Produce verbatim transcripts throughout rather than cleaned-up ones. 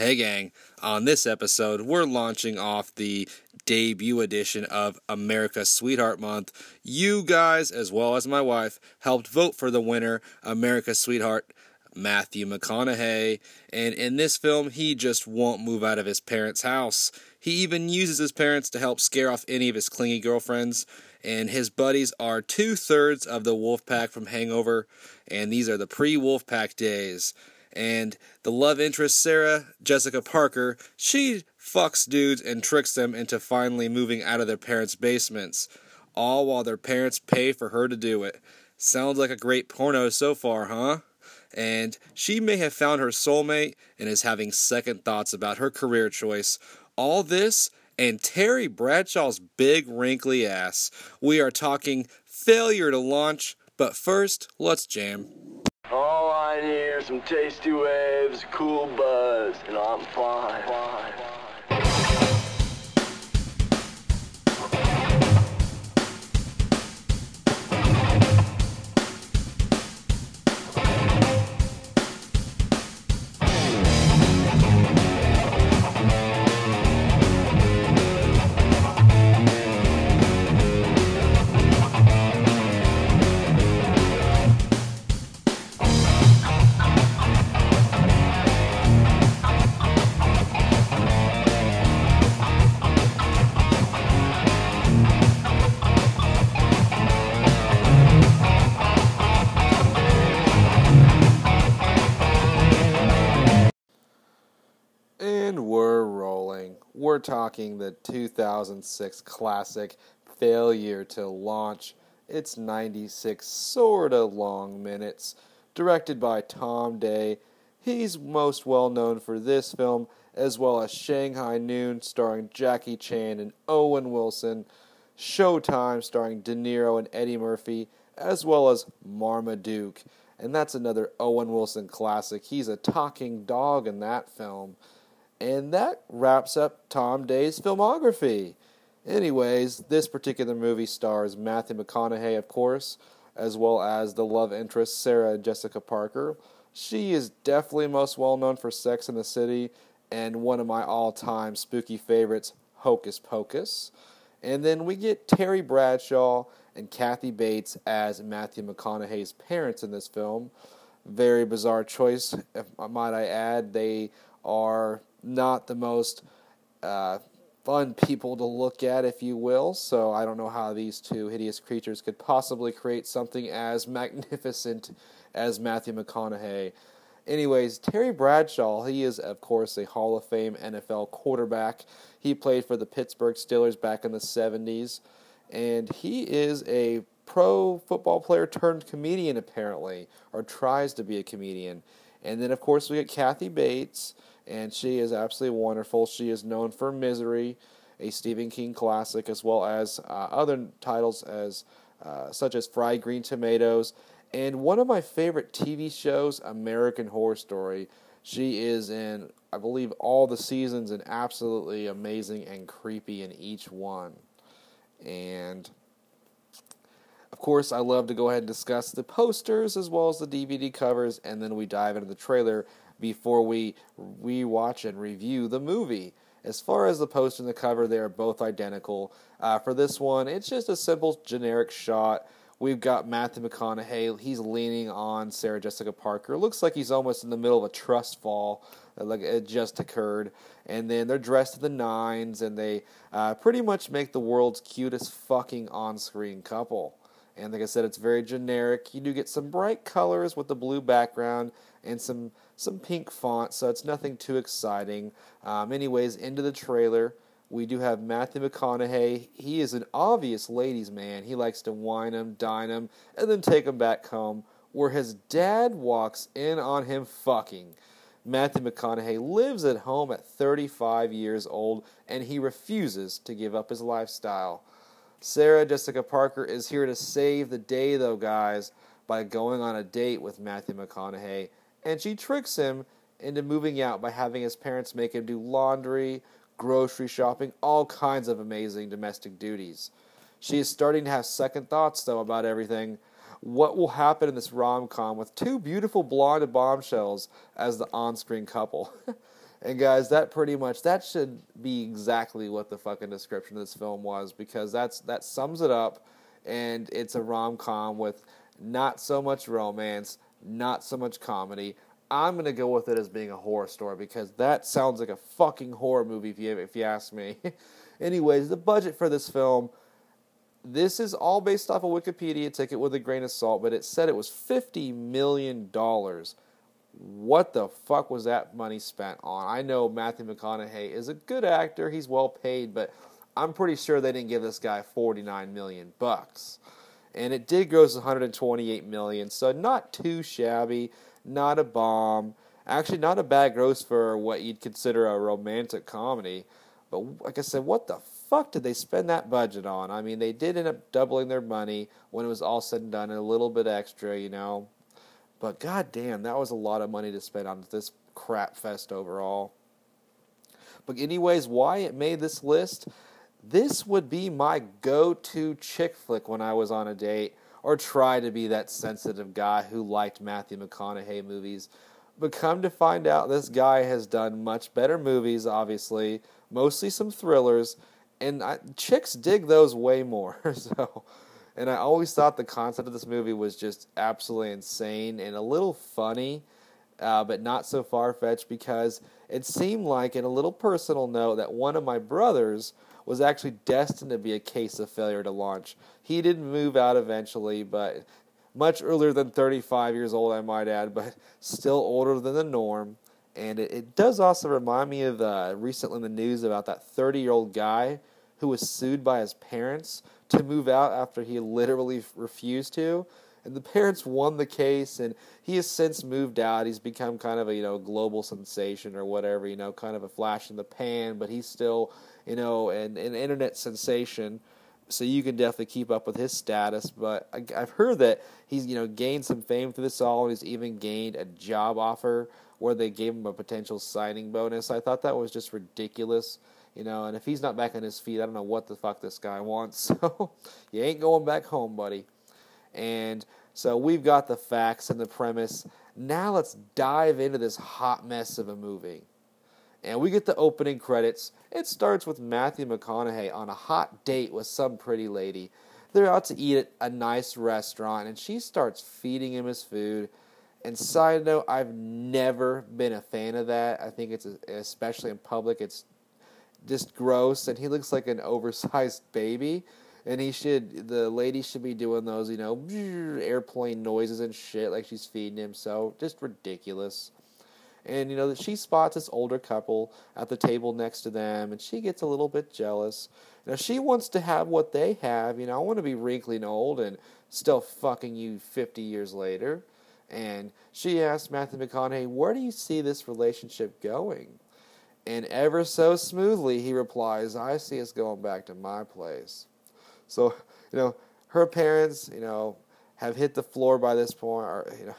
Hey gang, on this episode, we're launching off the debut edition of America's Sweetheart Month. You guys, as well as my wife, helped vote for the winner, America's Sweetheart, Matthew McConaughey. And in this film, he just won't move out of his parents' house. He even uses his parents to help scare off any of his clingy girlfriends. And his buddies are two-thirds of the wolf pack from Hangover. And these are the pre-wolf pack days. And the love interest, Sarah Jessica Parker, she fucks dudes and tricks them into finally moving out of their parents' basements, all while their parents pay for her to do it. Sounds like a great porno so far, huh? And she may have found her soulmate and is having second thoughts about her career choice. All this and Terry Bradshaw's big wrinkly ass. We are talking failure to launch, but first, let's jam. All I need are some tasty waves, cool buzz, and I'm fine. fine. We're talking the two thousand six classic Failure to Launch. It's ninety-six sort of long minutes. Directed by Tom Day. He's most well known for this film, as well as Shanghai Noon, starring Jackie Chan and Owen Wilson. Showtime, starring De Niro and Eddie Murphy, as well as Marmaduke. And that's another Owen Wilson classic. He's a talking dog in that film. And that wraps up Tom Day's filmography. Anyways, this particular movie stars Matthew McConaughey, of course, as well as the love interest Sarah Jessica Parker. She is definitely most well known for Sex and the City and one of my all-time spooky favorites, Hocus Pocus. And then we get Terry Bradshaw and Kathy Bates as Matthew McConaughey's parents in this film. Very bizarre choice, if, might I add. They are not the most uh, fun people to look at, if you will, so I don't know how these two hideous creatures could possibly create something as magnificent as Matthew McConaughey. Anyways, Terry Bradshaw, he is, of course, a Hall of Fame N F L quarterback. He played for the Pittsburgh Steelers back in the seventies, and he is a pro football player turned comedian, apparently, or tries to be a comedian. And then, of course, we get Kathy Bates, and she is absolutely wonderful. She is known for Misery, a Stephen King classic, as well as uh, other titles as uh, such as Fried Green Tomatoes. And one of my favorite T V shows, American Horror Story. She is in, I believe, all the seasons and absolutely amazing and creepy in each one. And of course, I love to go ahead and discuss the posters as well as the D V D covers, and then we dive into the trailer before we rewatch and review the movie. As far as the poster and the cover, they are both identical. Uh, for this one, it's just a simple, generic shot. We've got Matthew McConaughey. He's leaning on Sarah Jessica Parker. Looks like he's almost in the middle of a trust fall, like it just occurred. And then they're dressed to the nines, and they uh, pretty much make the world's cutest fucking on-screen couple. And like I said, it's very generic. You do get some bright colors with the blue background and some some pink font, so it's nothing too exciting. Um, anyways, into the trailer, we do have Matthew McConaughey. He is an obvious ladies' man. He likes to wine them, dine them, and then take them back home, where his dad walks in on him fucking. Matthew McConaughey lives at home at thirty-five years old, and he refuses to give up his lifestyle. Sarah Jessica Parker is here to save the day, though, guys, by going on a date with Matthew McConaughey, and she tricks him into moving out by having his parents make him do laundry, grocery shopping, all kinds of amazing domestic duties. She is starting to have second thoughts, though, about everything. What will happen in this rom-com with two beautiful blonde bombshells as the on-screen couple? And guys, that pretty much, that should be exactly what the fucking description of this film was, because that's that sums it up, and it's a rom-com with not so much romance, not so much comedy. I'm going to go with it as being a horror story, because that sounds like a fucking horror movie if you, if you ask me. Anyways, the budget for this film, this is all based off a Wikipedia ticket with a grain of salt, but it said it was fifty million dollars. What the fuck was that money spent on? I know Matthew McConaughey is a good actor. He's well paid, but I'm pretty sure they didn't give this guy forty-nine million bucks. And it did gross one hundred twenty-eight million, so not too shabby, not a bomb. Actually, not a bad gross for what you'd consider a romantic comedy. But like I said, what the fuck did they spend that budget on? I mean, they did end up doubling their money when it was all said and done, and a little bit extra, you know. But goddamn, that was a lot of money to spend on this crap fest overall. But anyways, why it made this list? This would be my go-to chick flick when I was on a date, or try to be that sensitive guy who liked Matthew McConaughey movies. But come to find out, this guy has done much better movies, obviously, mostly some thrillers, and I, chicks dig those way more, so... And I always thought the concept of this movie was just absolutely insane and a little funny, uh, but not so far-fetched, because it seemed like, in a little personal note, that one of my brothers was actually destined to be a case of failure to launch. He didn't move out eventually, but much earlier than thirty-five years old, I might add, but still older than the norm. And it, it does also remind me of uh, recently in the news about that thirty-year-old guy who was sued by his parents to move out after he literally refused to. And the parents won the case, and he has since moved out. He's become kind of a, you know, global sensation or whatever, you know, kind of a flash in the pan, but he's still, you know, an, an internet sensation. So you can definitely keep up with his status. But I, I've heard that he's, you know, gained some fame through this all, and he's even gained a job offer where they gave him a potential signing bonus. I thought that was just ridiculous. You know, and if he's not back on his feet, I don't know what the fuck this guy wants. So, you ain't going back home, buddy. And so we've got the facts and the premise. Now let's dive into this hot mess of a movie. And we get the opening credits. It starts with Matthew McConaughey on a hot date with some pretty lady. They're out to eat at a nice restaurant, and she starts feeding him his food. And side note, I've never been a fan of that. I think it's, especially in public, it's just gross, and he looks like an oversized baby, and he should, the lady should be doing those, you know, airplane noises and shit like she's feeding him, so just ridiculous. And, you know, she spots this older couple at the table next to them, and she gets a little bit jealous. Now, she wants to have what they have, you know, I want to be wrinkly and old and still fucking you fifty years later. And she asks Matthew McConaughey, where do you see this relationship going? And ever so smoothly, he replies, I see us going back to my place. So, you know, her parents, you know, have hit the floor by this point, or, you know,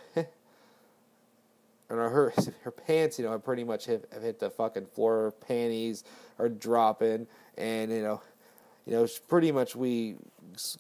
and her, her pants, you know, have pretty much hit, have hit the fucking floor, her panties are dropping, and, you know, you know, pretty much we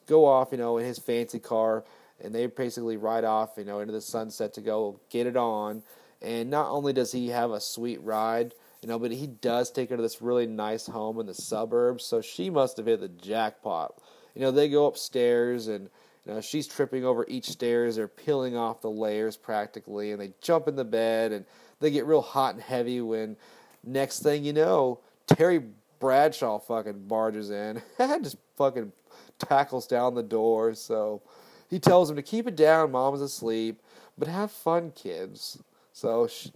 go off, you know, in his fancy car, and they basically ride off, you know, into the sunset to go get it on. And not only does he have a sweet ride, you know, but he does take her to this really nice home in the suburbs, so she must have hit the jackpot. You know, they go upstairs, and you know, she's tripping over each stairs. They're peeling off the layers practically, and they jump in the bed, and they get real hot and heavy when next thing you know, Terry Bradshaw fucking barges in. Just fucking tackles down the door. So he tells him to keep it down, mom's asleep, but have fun, kids. So... She,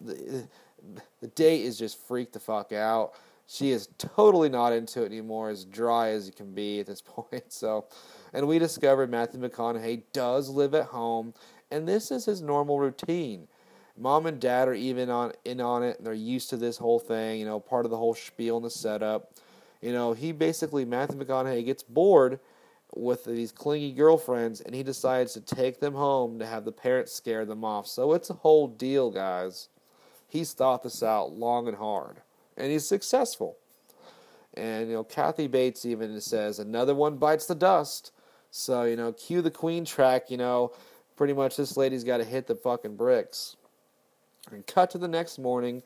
the date is just freaked the fuck out. She is totally not into it anymore, as dry as you can be at this point. So, and we discovered Matthew McConaughey does live at home, and this is his normal routine. Mom and dad are even on in on it, and they're used to this whole thing, you know, part of the whole spiel and the setup. You know, he basically, Matthew McConaughey gets bored with these clingy girlfriends, and he decides to take them home to have the parents scare them off. So it's a whole deal, guys. He's thought this out long and hard, and he's successful. And, you know, Kathy Bates even says, another one bites the dust. So, you know, cue the Queen track, you know, pretty much this lady's got to hit the fucking bricks. And cut to the next morning,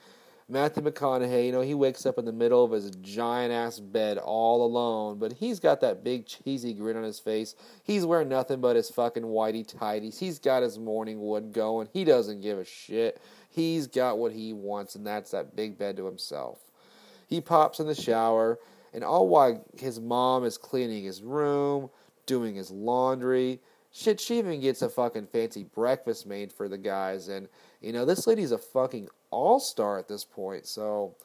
Matthew McConaughey, you know, he wakes up in the middle of his giant-ass bed all alone, but he's got that big cheesy grin on his face. He's wearing nothing but his fucking whitey-tighties. He's got his morning wood going. He doesn't give a shit. He's got what he wants, and that's that big bed to himself. He pops in the shower, and all while his mom is cleaning his room, doing his laundry. Shit, she even gets a fucking fancy breakfast made for the guys, and, you know, this lady's a fucking all-star at this point, so...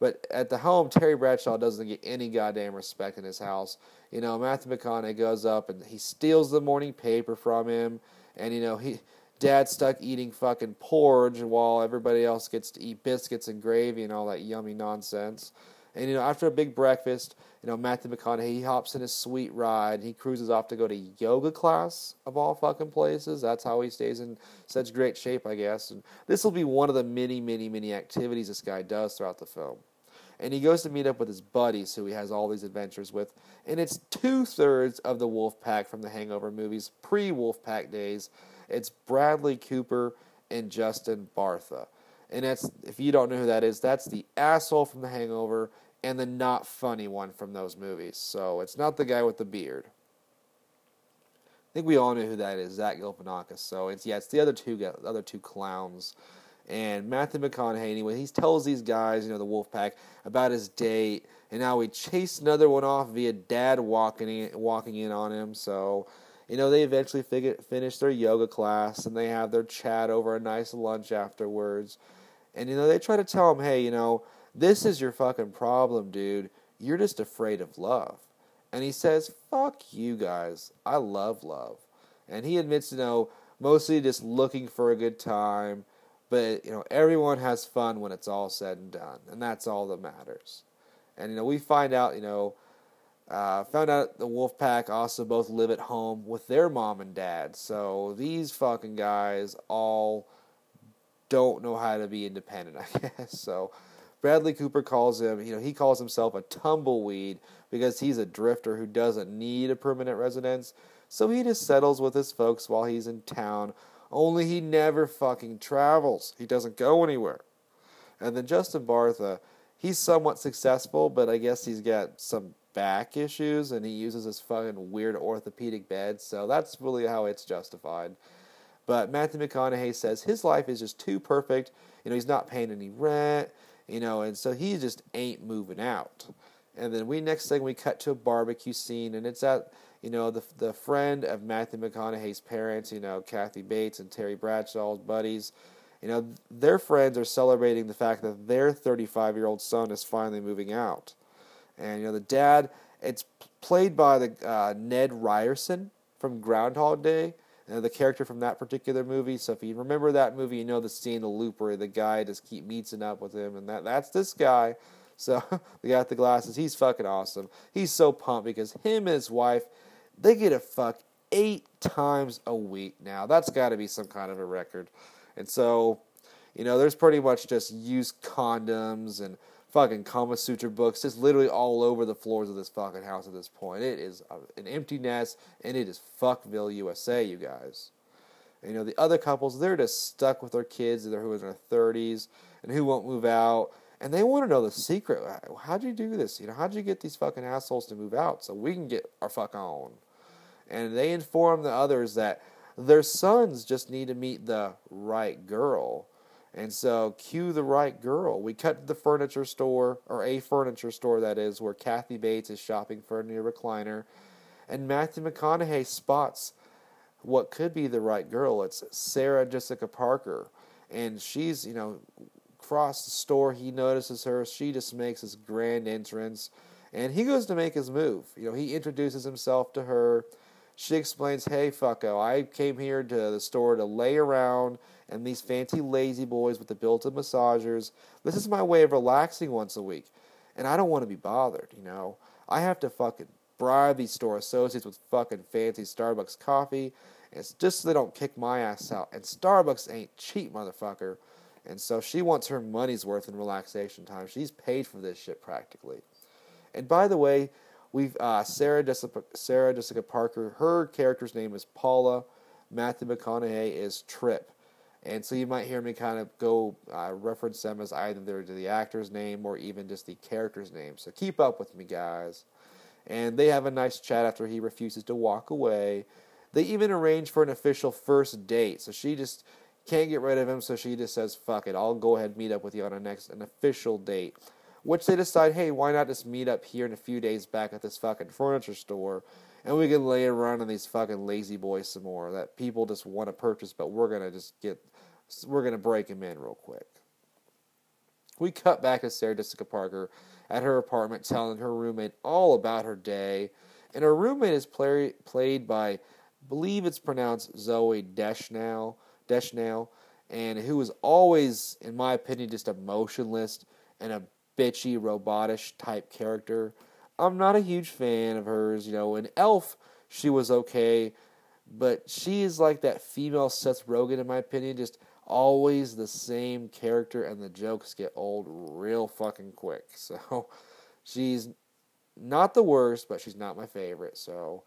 But at the home, Terry Bradshaw doesn't get any goddamn respect in his house. You know, Matthew McConaughey goes up, and he steals the morning paper from him, and, you know, he... Dad's stuck eating fucking porridge while everybody else gets to eat biscuits and gravy and all that yummy nonsense. And, you know, after a big breakfast, you know, Matthew McConaughey, he hops in his sweet ride, and he cruises off to go to yoga class, of all fucking places. That's how he stays in such great shape, I guess. And this will be one of the many, many, many activities this guy does throughout the film. And he goes to meet up with his buddies, who he has all these adventures with. And it's two-thirds of the Wolfpack from the Hangover movies, pre-Wolfpack days. It's Bradley Cooper and Justin Bartha. And that's, if you don't know who that is, that's the asshole from The Hangover and the not funny one from those movies. So it's not the guy with the beard. I think we all know who that is, Zach Galifianakis. So it's yeah, it's the other two the other two clowns. And Matthew McConaughey, anyway, he tells these guys, you know, the Wolfpack, about his date and how he chased another one off via dad walking in, walking in on him. So, you know, they eventually figure, finish their yoga class, and they have their chat over a nice lunch afterwards. And, you know, they try to tell him, hey, you know, this is your fucking problem, dude. You're just afraid of love. And he says, fuck you guys. I love love. And he admits, you know, mostly just looking for a good time. But, you know, everyone has fun when it's all said and done. And that's all that matters. And, you know, we find out, you know, Uh, found out the Wolfpack also both live at home with their mom and dad. So these fucking guys all don't know how to be independent, I guess. So Bradley Cooper calls him, you know, he calls himself a tumbleweed because he's a drifter who doesn't need a permanent residence. So he just settles with his folks while he's in town. Only he never fucking travels. He doesn't go anywhere. And then Justin Bartha, he's somewhat successful, but I guess he's got some back issues, and he uses this fucking weird orthopedic bed, so that's really how it's justified. But Matthew McConaughey says his life is just too perfect, you know, he's not paying any rent, you know, and so he just ain't moving out. And then we next thing we cut to a barbecue scene, and it's at, you know, the the friend of Matthew McConaughey's parents, you know, Kathy Bates and Terry Bradshaw's buddies, you know, their friends are celebrating the fact that their thirty-five-year-old son is finally moving out. And, you know, the dad, it's played by the uh, Ned Ryerson from Groundhog Day, you know, the character from that particular movie. So if you remember that movie, you know the scene, the looper, the guy just keep meeting up with him, and that that's this guy. So the guy with the glasses, he's fucking awesome. He's so pumped because him and his wife, they get a fuck eight times a week now. That's got to be some kind of a record. And so, you know, there's pretty much just used condoms and fucking Kama Sutra books, just literally all over the floors of this fucking house at this point. It is an empty nest, and it is Fuckville, U S A, you guys. And, you know, the other couples, they're just stuck with their kids, they're who are in their thirties, and who won't move out, and they want to know the secret. How'd you do this? You know, how'd you get these fucking assholes to move out so we can get our fuck on? And they inform the others that their sons just need to meet the right girl. And so, cue the right girl. We cut to the furniture store, or a furniture store, that is, where Kathy Bates is shopping for a new recliner. And Matthew McConaughey spots what could be the right girl. It's Sarah Jessica Parker. And she's, you know, across the store. He notices her. She just makes his grand entrance. And he goes to make his move. You know, he introduces himself to her. She explains, hey, fucko, I came here to the store to lay around and these fancy lazy boys with the built-in massagers. This is my way of relaxing once a week. And I don't want to be bothered, you know. I have to fucking bribe these store associates with fucking fancy Starbucks coffee. It's just so they don't kick my ass out. And Starbucks ain't cheap, motherfucker. And so she wants her money's worth in relaxation time. She's paid for this shit practically. And by the way, we've uh, Sarah Jessica, Sarah Jessica Parker, her character's name is Paula. Matthew McConaughey is Tripp. And so you might hear me kind of go uh, reference them as either the actor's name or even just the character's name. So keep up with me, guys. And they have a nice chat after he refuses to walk away. They even arrange for an official first date. So she just can't get rid of him, so she just says, fuck it, I'll go ahead and meet up with you on a next, an official date. Which they decide, hey, why not just meet up here in a few days back at this fucking furniture store, and we can lay around on these fucking lazy boys some more that people just want to purchase, but we're going to just get, we're going to break them in real quick. We cut back to Sarah Jessica Parker at her apartment telling her roommate all about her day, and her roommate is play, played by, I believe it's pronounced Zoe Deschanel, Deschanel, and who is always, in my opinion, just emotionless and a bitchy, robotish type character. I'm not a huge fan of hers, you know. In Elf, she was okay, but she is like that female Seth Rogen, in my opinion, just always the same character, and the jokes get old real fucking quick. So, she's not the worst, but she's not my favorite, so...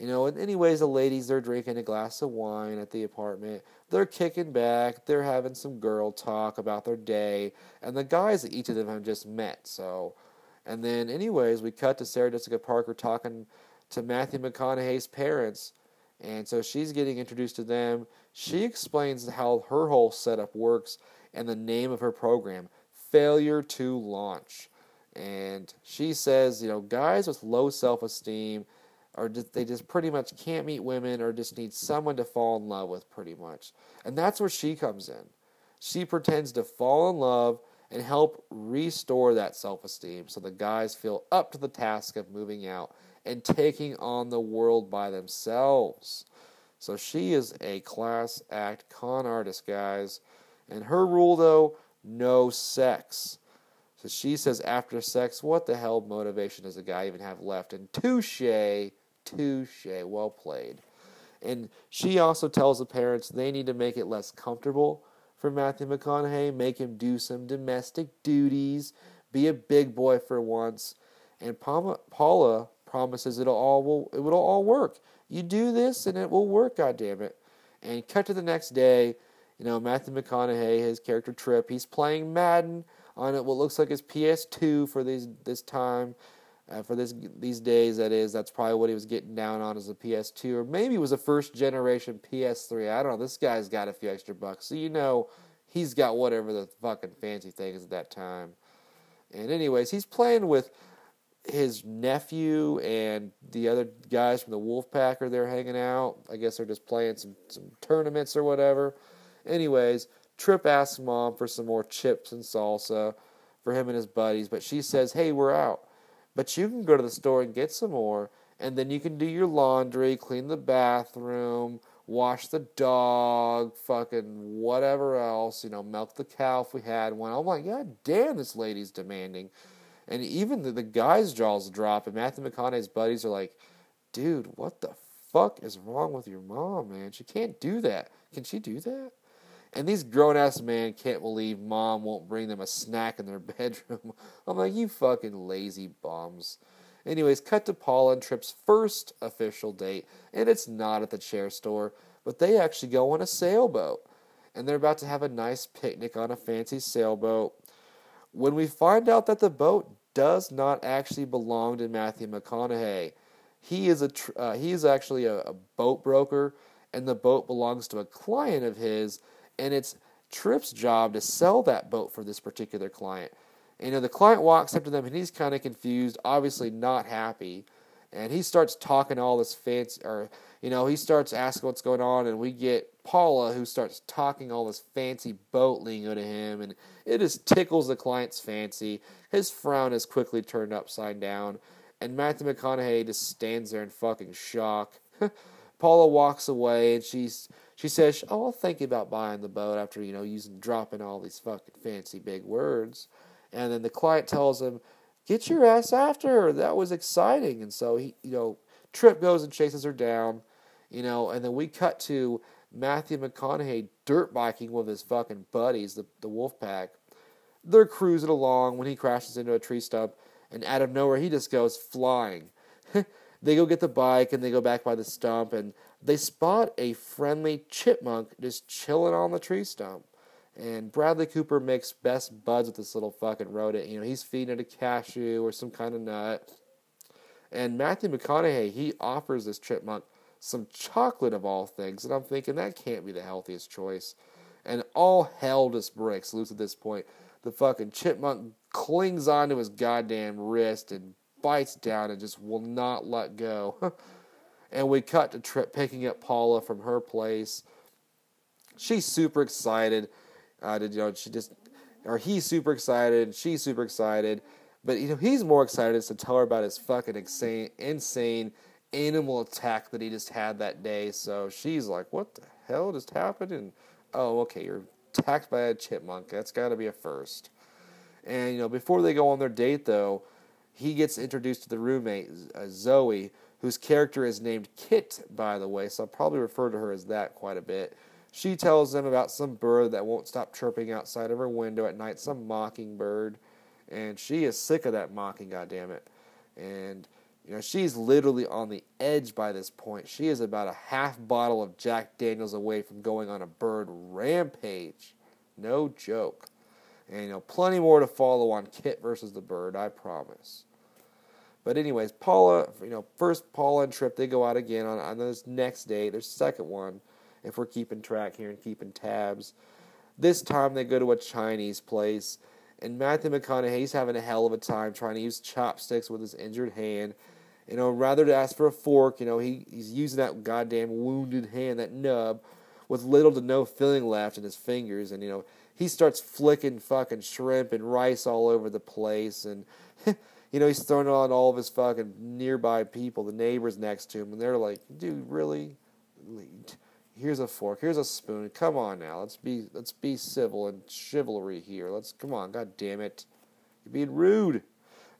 You know, and anyways, the ladies, they're drinking a glass of wine at the apartment. They're kicking back. They're having some girl talk about their day. And the guys that each of them have just met, so... And then, anyways, we cut to Sarah Jessica Parker talking to Matthew McConaughey's parents. And so she's getting introduced to them. She explains how her whole setup works and the name of her program, Failure to Launch. And she says, you know, guys with low self-esteem... or they just pretty much can't meet women or just need someone to fall in love with, pretty much. And that's where she comes in. She pretends to fall in love and help restore that self-esteem so the guys feel up to the task of moving out and taking on the world by themselves. So she is a class act con artist, guys. And her rule, though, no sex. So she says after sex, what the hell motivation does a guy even have left? And touche... touche, well played. And she also tells the parents they need to make it less comfortable for Matthew McConaughey, make him do some domestic duties, be a big boy for once. And Paula, Paula promises it'll all will it will all work. You do this and it will work, goddammit. And cut to the next day, you know, Matthew McConaughey, his character Trip, he's playing Madden on what looks like his P S two for these this time. Uh, for this these days, that is, that's probably what he was getting down on as a P S two, or maybe it was a first-generation P S three. I don't know. This guy's got a few extra bucks, so you know he's got whatever the fucking fancy thing is at that time. And anyways, he's playing with his nephew, and the other guys from the Wolfpack are there hanging out. I guess they're just playing some, some tournaments or whatever. Anyways, Trip asks Mom for some more chips and salsa for him and his buddies, but she says, hey, we're out. But you can go to the store and get some more, and then you can do your laundry, clean the bathroom, wash the dog, fucking whatever else, you know, milk the cow if we had one. I'm like, god damn, this lady's demanding. And even the, the guy's jaws drop, and Matthew McConaughey's buddies are like, dude, what the fuck is wrong with your mom, man? She can't do that. Can she do that? And these grown-ass men can't believe Mom won't bring them a snack in their bedroom. I'm like, you fucking lazy bums. Anyways, cut to Paula and Tripp's first official date. And it's not at the chair store, but they actually go on a sailboat. And they're about to have a nice picnic on a fancy sailboat, when we find out that the boat does not actually belong to Matthew McConaughey. He is, a tr- uh, he is actually a, a boat broker, and the boat belongs to a client of his. And it's Tripp's job to sell that boat for this particular client. And, you know, the client walks up to them, and he's kind of confused, obviously not happy. And he starts talking all this fancy, or, you know, he starts asking what's going on, and we get Paula, who starts talking all this fancy boat lingo to him, and it just tickles the client's fancy. His frown is quickly turned upside down, and Matthew McConaughey just stands there in fucking shock. Paula walks away, and she's... She says, oh, I'll think about buying the boat after, you know, using dropping all these fucking fancy big words. And then the client tells him, get your ass after her. That was exciting. And so, he, you know, Tripp goes and chases her down, you know, and then we cut to Matthew McConaughey dirt biking with his fucking buddies, the, the Wolfpack. They're cruising along when he crashes into a tree stump, and out of nowhere, he just goes flying. They go get the bike, and they go back by the stump, and they spot a friendly chipmunk just chilling on the tree stump. And Bradley Cooper makes best buds with this little fucking rodent. You know, he's feeding it a cashew or some kind of nut. And Matthew McConaughey, he offers this chipmunk some chocolate of all things. And I'm thinking, that can't be the healthiest choice. And all hell just breaks loose at this point. The fucking chipmunk clings onto his goddamn wrist and bites down and just will not let go. And we cut to Tripp picking up Paula from her place. She's super excited. Uh, did, you know, she just, or he's super excited, she's super excited, but you know he's more excited to tell her about his fucking insane, insane animal attack that he just had that day. So she's like, "What the hell just happened?" And oh, okay, you're attacked by a chipmunk. That's got to be a first. And you know, before they go on their date, though, he gets introduced to the roommate uh, Zoe, whose character is named Kit, by the way. So I'll probably refer to her as that quite a bit. She tells them about some bird that won't stop chirping outside of her window at night, some mockingbird, and she is sick of that mocking, goddammit. And, you know, she's literally on the edge by this point. She is about a half bottle of Jack Daniels away from going on a bird rampage. No joke. And, you know, plenty more to follow on Kit versus the bird, I promise. But anyways, Paula, you know, first Paula and Tripp, they go out again on, on this next day, their second one, if we're keeping track here and keeping tabs. This time they go to a Chinese place, and Matthew McConaughey's having a hell of a time trying to use chopsticks with his injured hand. You know, rather to ask for a fork, you know, he, he's using that goddamn wounded hand, that nub, with little to no feeling left in his fingers. And, you know, he starts flicking fucking shrimp and rice all over the place. And, you know, he's throwing it on all of his fucking nearby people, the neighbors next to him. And they're like, dude, really? Here's a fork, here's a spoon, come on now, let's be let's be civil and chivalry here, let's, come on, god damn it, you're being rude.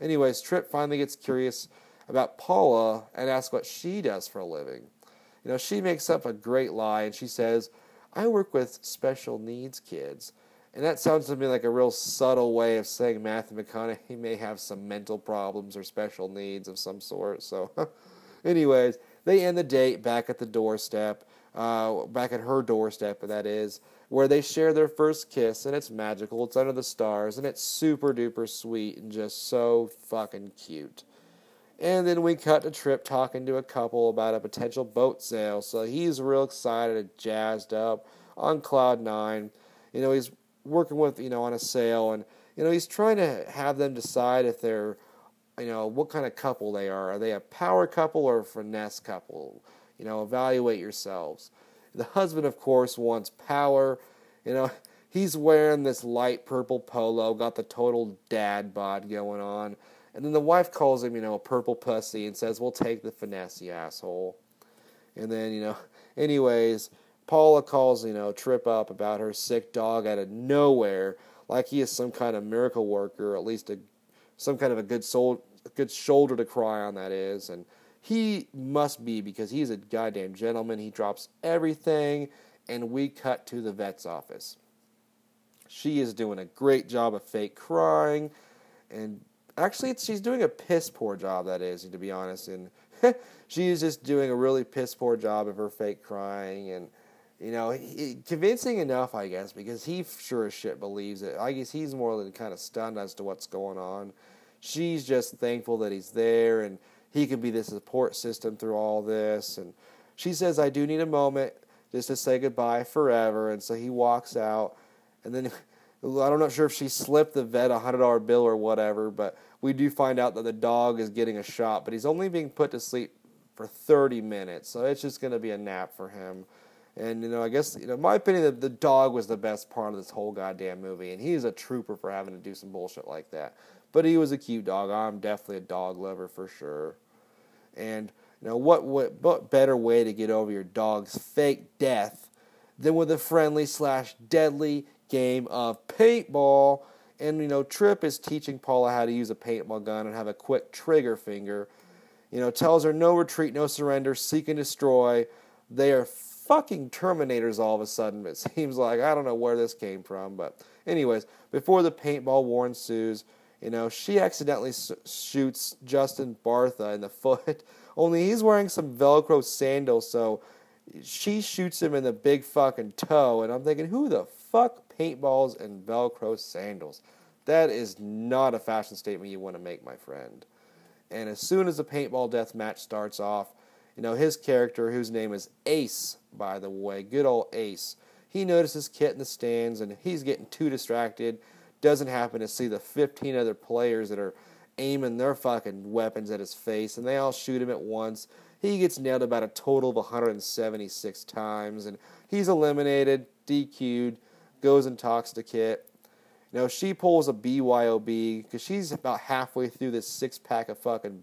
Anyways, Tripp finally gets curious about Paula and asks what she does for a living. You know, she makes up a great lie, and she says, I work with special needs kids, and that sounds to me like a real subtle way of saying Matthew McConaughey may have some mental problems or special needs of some sort, so, anyways, they end the date back at the doorstep, Uh, back at her doorstep, that is, where they share their first kiss, and it's magical, it's under the stars, and it's super duper sweet and just so fucking cute. And then we cut to Tripp talking to a couple about a potential boat sale, so he's real excited and jazzed up on cloud nine. You know, he's working with, you know, on a sale, and, you know, he's trying to have them decide if they're, you know, what kind of couple they are. Are they a power couple or a finesse couple? You know, evaluate yourselves. The husband, of course, wants power. You know, he's wearing this light purple polo, got the total dad bod going on. And then the wife calls him, you know, a purple pussy and says, we'll take the finesse, you asshole. And then, you know, anyways, Paula calls, you know, Tripp up about her sick dog out of nowhere, like he is some kind of miracle worker, or at least a, some kind of a good, soul, good shoulder to cry on, that is. And he must be, because he's a goddamn gentleman. He drops everything, and we cut to the vet's office. She is doing a great job of fake crying, and actually it's, she's doing a piss-poor job, that is, to be honest. And she is just doing a really piss-poor job of her fake crying, and, you know, he, convincing enough, I guess, because he sure as shit believes it. I guess he's more than kind of stunned as to what's going on. She's just thankful that he's there, and he can be the support system through all this. And she says, I do need a moment just to say goodbye forever. And so he walks out. And then I'm not sure if she slipped the vet a one hundred dollar bill or whatever, but we do find out that the dog is getting a shot, but he's only being put to sleep for thirty minutes. So it's just going to be a nap for him. And, you know, I guess, you know, in my opinion, the, the dog was the best part of this whole goddamn movie. And he's a trooper for having to do some bullshit like that. But he was a cute dog. I'm definitely a dog lover for sure. And, you know, what, what what better way to get over your dog's fake death than with a friendly slash deadly game of paintball? And, you know, Tripp is teaching Paula how to use a paintball gun and have a quick trigger finger. You know, tells her no retreat, no surrender, seek and destroy. They are fucking Terminators all of a sudden, it seems like. I don't know where this came from, but anyways, before the paintball war ensues, you know, she accidentally shoots Justin Bartha in the foot, only he's wearing some Velcro sandals, so she shoots him in the big fucking toe, and I'm thinking, who the fuck paintballs and Velcro sandals? That is not a fashion statement you want to make, my friend. And as soon as the paintball death match starts off, you know, his character, whose name is Ace, by the way, good old Ace, he notices Kit in the stands, and he's getting too distracted, doesn't happen to see the fifteen other players that are aiming their fucking weapons at his face, and they all shoot him at once. He gets nailed about a total of one hundred seventy-six times, and he's eliminated, D Q'd, goes and talks to Kit. You know, she pulls a B Y O B, because she's about halfway through this six-pack of fucking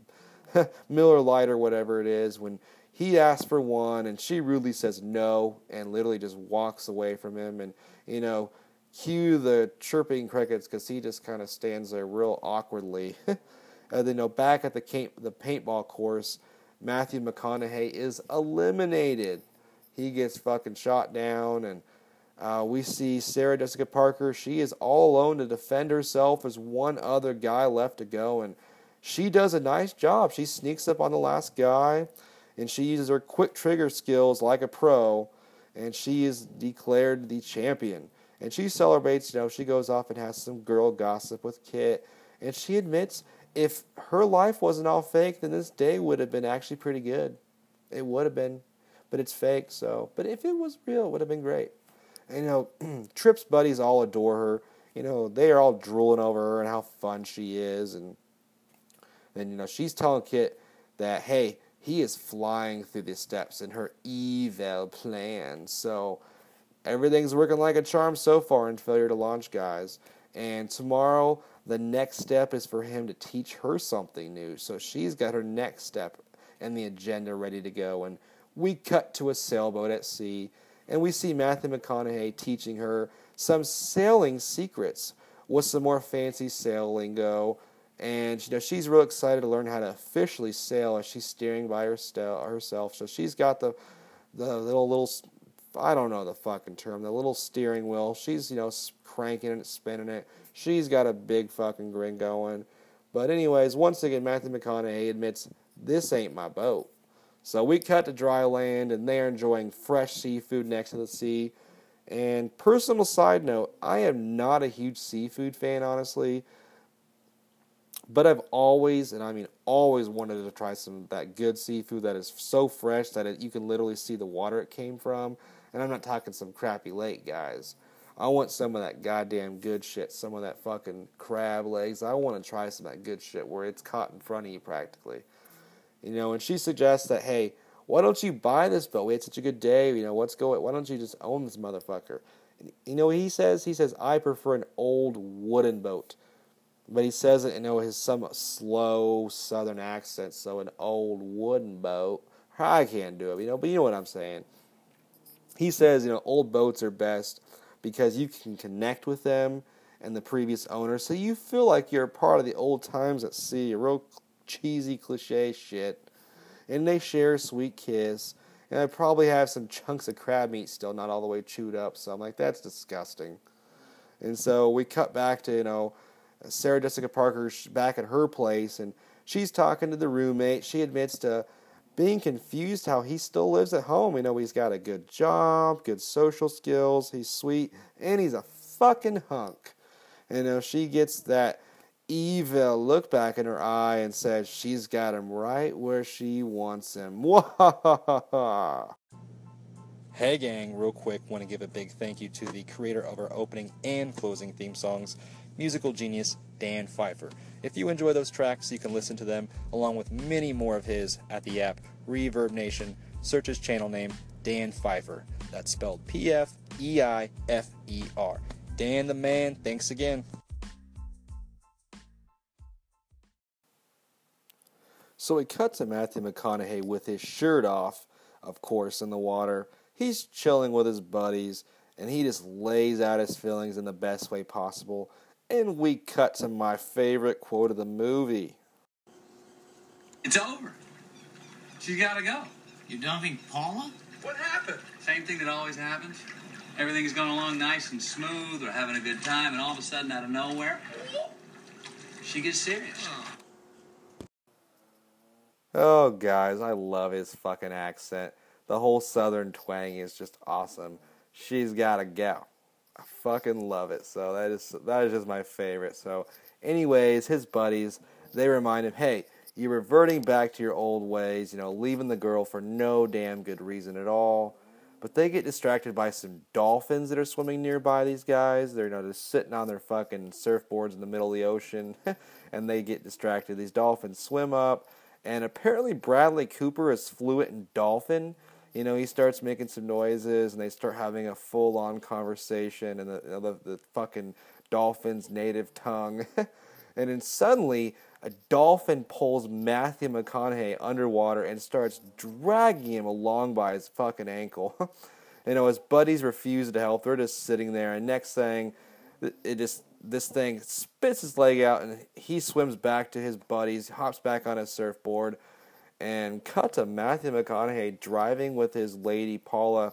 Miller Lite or whatever it is, when he asks for one, and she rudely says no, and literally just walks away from him, and, you know, cue the chirping crickets, because he just kind of stands there real awkwardly. And then, you know, back at the camp, the paintball course, Matthew McConaughey is eliminated. He gets fucking shot down, and uh, we see Sarah Jessica Parker. She is all alone to defend herself. There's one other guy left to go, and she does a nice job. She sneaks up on the last guy, and she uses her quick trigger skills like a pro, and she is declared the champion. And she celebrates, you know, she goes off and has some girl gossip with Kit. And she admits if her life wasn't all fake, then this day would have been actually pretty good. It would have been. But it's fake, so. But if it was real, it would have been great. And, you know, Tripp's buddies all adore her. You know, they are all drooling over her and how fun she is. And then, you know, she's telling Kit that, hey, he is flying through the steps in her evil plan. So everything's working like a charm so far in Failure to Launch, guys. And tomorrow, the next step is for him to teach her something new. So she's got her next step and the agenda ready to go. And we cut to a sailboat at sea, and we see Matthew McConaughey teaching her some sailing secrets with some more fancy sail lingo. And you know, she's real excited to learn how to officially sail as she's steering by herself. So she's got the, the little little... I don't know the fucking term, the little steering wheel. She's, you know, cranking it, spinning it. She's got a big fucking grin going. But anyways, once again, Matthew McConaughey admits, this ain't my boat. So we cut to dry land, and they're enjoying fresh seafood next to the sea. And personal side note, I am not a huge seafood fan, honestly. But I've always, and I mean always, wanted to try some of that good seafood that is so fresh that it, you can literally see the water it came from. And I'm not talking some crappy lake, guys. I want some of that goddamn good shit, some of that fucking crab legs. I want to try some of that good shit where it's caught in front of you practically. You know, and she suggests that, hey, why don't you buy this boat? We had such a good day. You know, what's going on? Why don't you just own this motherfucker? And you know what he says? He says, I prefer an old wooden boat. But he says it in, you know, his somewhat slow southern accent, so an old wooden boat. I can't do it, you know, but you know what I'm saying. He says, you know, old boats are best because you can connect with them and the previous owner, so you feel like you're a part of the old times at sea, real cheesy cliche shit. And they share a sweet kiss, and I probably have some chunks of crab meat still, not all the way chewed up, so I'm like, that's disgusting. And so we cut back to, you know, Sarah Jessica Parker's back at her place, and she's talking to the roommate. She admits to being confused how he still lives at home. You know, he's got a good job, good social skills, he's sweet, and he's a fucking hunk. And you know, she gets that evil look back in her eye and says she's got him right where she wants him. Hey gang, real quick, want to give a big thank you to the creator of our opening and closing theme songs, musical genius Dan Pfeiffer. If you enjoy those tracks, you can listen to them along with many more of his at the app Reverb Nation. Search his channel name, Dan Pfeiffer. That's spelled P F E I F E R. Dan the man, thanks again. So we cut to Matthew McConaughey with his shirt off, of course, in the water. He's chilling with his buddies, and he just lays out his feelings in the best way possible. And we cut to my favorite quote of the movie. It's over. She's gotta go. You're dumping Paula? What happened? Same thing that always happens. Everything's going along nice and smooth. We're having a good time. And all of a sudden, out of nowhere, she gets serious. Oh, guys, I love his fucking accent. The whole southern twang is just awesome. She's Got a Gal. I fucking love it. So that is that is just my favorite. So anyways, his buddies, they remind him, hey, you're reverting back to your old ways, you know, leaving the girl for no damn good reason at all. But they get distracted by some dolphins that are swimming nearby, these guys. They're, you know, just sitting on their fucking surfboards in the middle of the ocean, and they get distracted. These dolphins swim up, and apparently Bradley Cooper is fluent in dolphin. You know, he starts making some noises, and they start having a full-on conversation in the, you know, the, the fucking dolphin's native tongue. And then suddenly, a dolphin pulls Matthew McConaughey underwater and starts dragging him along by his fucking ankle. You know, his buddies refuse to help. They're just sitting there, and next thing, it just this thing spits his leg out, and he swims back to his buddies, hops back on his surfboard, and cut to Matthew McConaughey driving with his lady, Paula,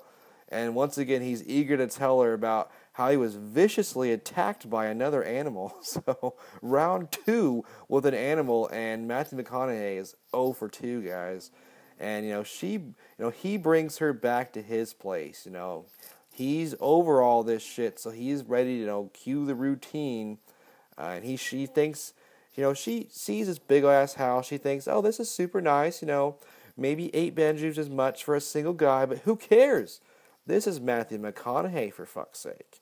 and once again, he's eager to tell her about how he was viciously attacked by another animal. So, round two with an animal, and Matthew McConaughey is oh for two, guys. And, you know, she, you know, he brings her back to his place, you know. He's over all this shit, so he's ready to, you know, cue the routine. Uh, and he, she thinks, you know, she sees this big-ass house. She thinks, oh, this is super nice, you know. Maybe eight bedrooms is much for a single guy, but who cares? This is Matthew McConaughey, for fuck's sake.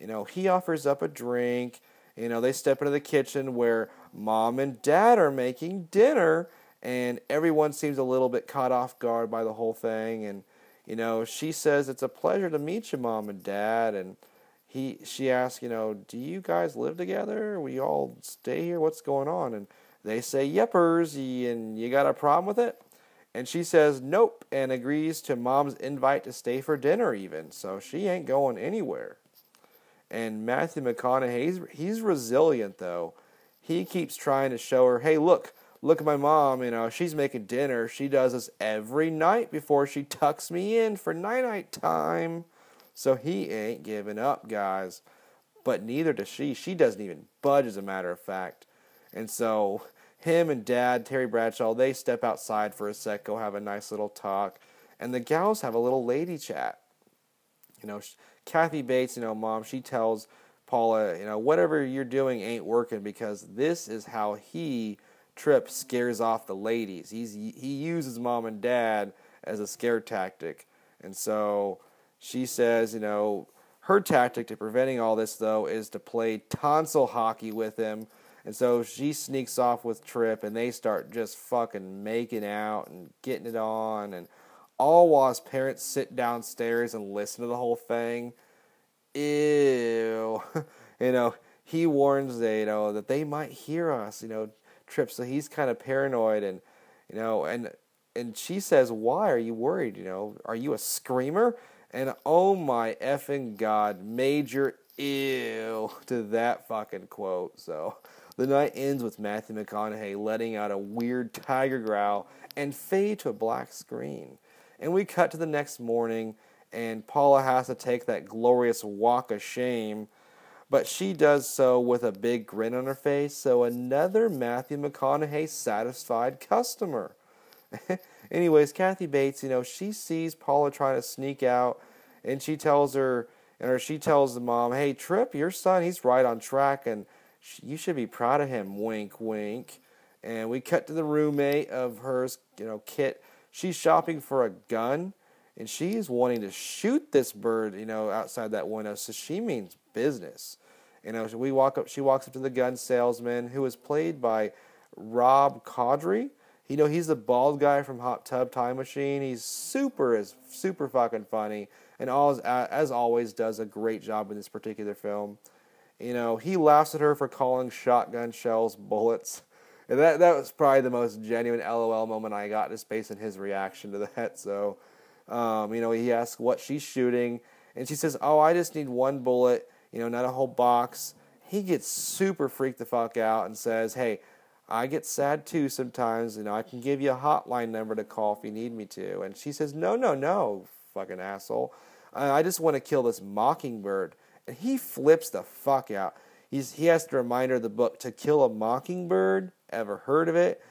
You know, he offers up a drink. You know, they step into the kitchen where mom and dad are making dinner, and everyone seems a little bit caught off guard by the whole thing. And, you know, she says, it's a pleasure to meet you, mom and dad. And he, she asks, you know, do you guys live together? We all stay here? What's going on? And they say, yepers, and you got a problem with it? And she says nope and agrees to mom's invite to stay for dinner even. So she ain't going anywhere. And Matthew McConaughey, he's, he's resilient though. He keeps trying to show her, hey, look, look at my mom. You know, she's making dinner. She does this every night before she tucks me in for night-night time. So he ain't giving up, guys. But neither does she. She doesn't even budge, as a matter of fact. And so him and dad, Terry Bradshaw, they step outside for a sec, go have a nice little talk. And the gals have a little lady chat. You know, she, Kathy Bates, you know, mom, she tells Paula, you know, whatever you're doing ain't working because this is how he, Tripp, scares off the ladies. He's, he uses mom and dad as a scare tactic. And so she says, you know, her tactic to preventing all this, though, is to play tonsil hockey with him. And so she sneaks off with Tripp, and they start just fucking making out and getting it on. And all while his parents sit downstairs and listen to the whole thing. Ew. You know, he warns they, you know, that they might hear us, you know, Tripp. So he's kind of paranoid. And, you know, and and she says, why are you worried? You know, are you a screamer? And oh my effing God, major ew to that fucking quote. So the night ends with Matthew McConaughey letting out a weird tiger growl and fade to a black screen. And we cut to the next morning, and Paula has to take that glorious walk of shame, but she does so with a big grin on her face, so another Matthew McConaughey satisfied customer. Anyways, Kathy Bates, you know, she sees Paula trying to sneak out, and she tells her, or she tells the mom, hey, Tripp, your son, he's right on track, and you should be proud of him, wink, wink. And we cut to the roommate of hers, you know, Kit. She's shopping for a gun, and she's wanting to shoot this bird, you know, outside that window. So she means business. You know, we walk up. She walks up to the gun salesman, who is played by Rob Corddry. You know, he's the bald guy from Hot Tub Time Machine. He's super, is super fucking funny, and always, as always, does a great job in this particular film. You know, he laughs at her for calling shotgun shells bullets. And that, that was probably the most genuine LOL moment I got just based on his reaction to that. So, um, you know, he asks what she's shooting. And she says, oh, I just need one bullet, you know, not a whole box. He gets super freaked the fuck out and says, hey, I get sad too sometimes. You know, I can give you a hotline number to call if you need me to. And she says, no, no, no, fucking asshole. I just want to kill this mockingbird. And he flips the fuck out. He's, he has to remind her of the book, To Kill a Mockingbird, ever heard of it?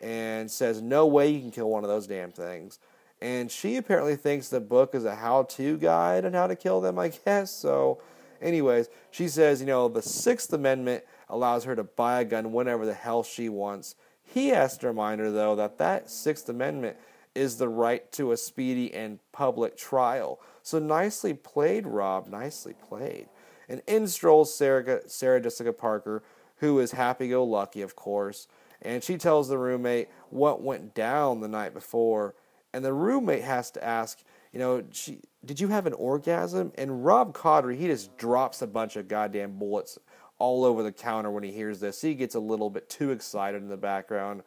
And says, no way you can kill one of those damn things. And she apparently thinks the book is a how-to guide on how to kill them, I guess. So anyways, she says, you know, the Sixth Amendment allows her to buy a gun whenever the hell she wants. He has to remind her, though, that that Sixth Amendment is the right to a speedy and public trial. So nicely played, Rob. Nicely played. And in strolls Sarah, Sarah Jessica Parker, who is happy-go-lucky, of course. And she tells the roommate what went down the night before. And the roommate has to ask, you know, she, did you have an orgasm? And Rob Corddry, he just drops a bunch of goddamn bullets all over the counter when he hears this. He gets a little bit too excited in the background.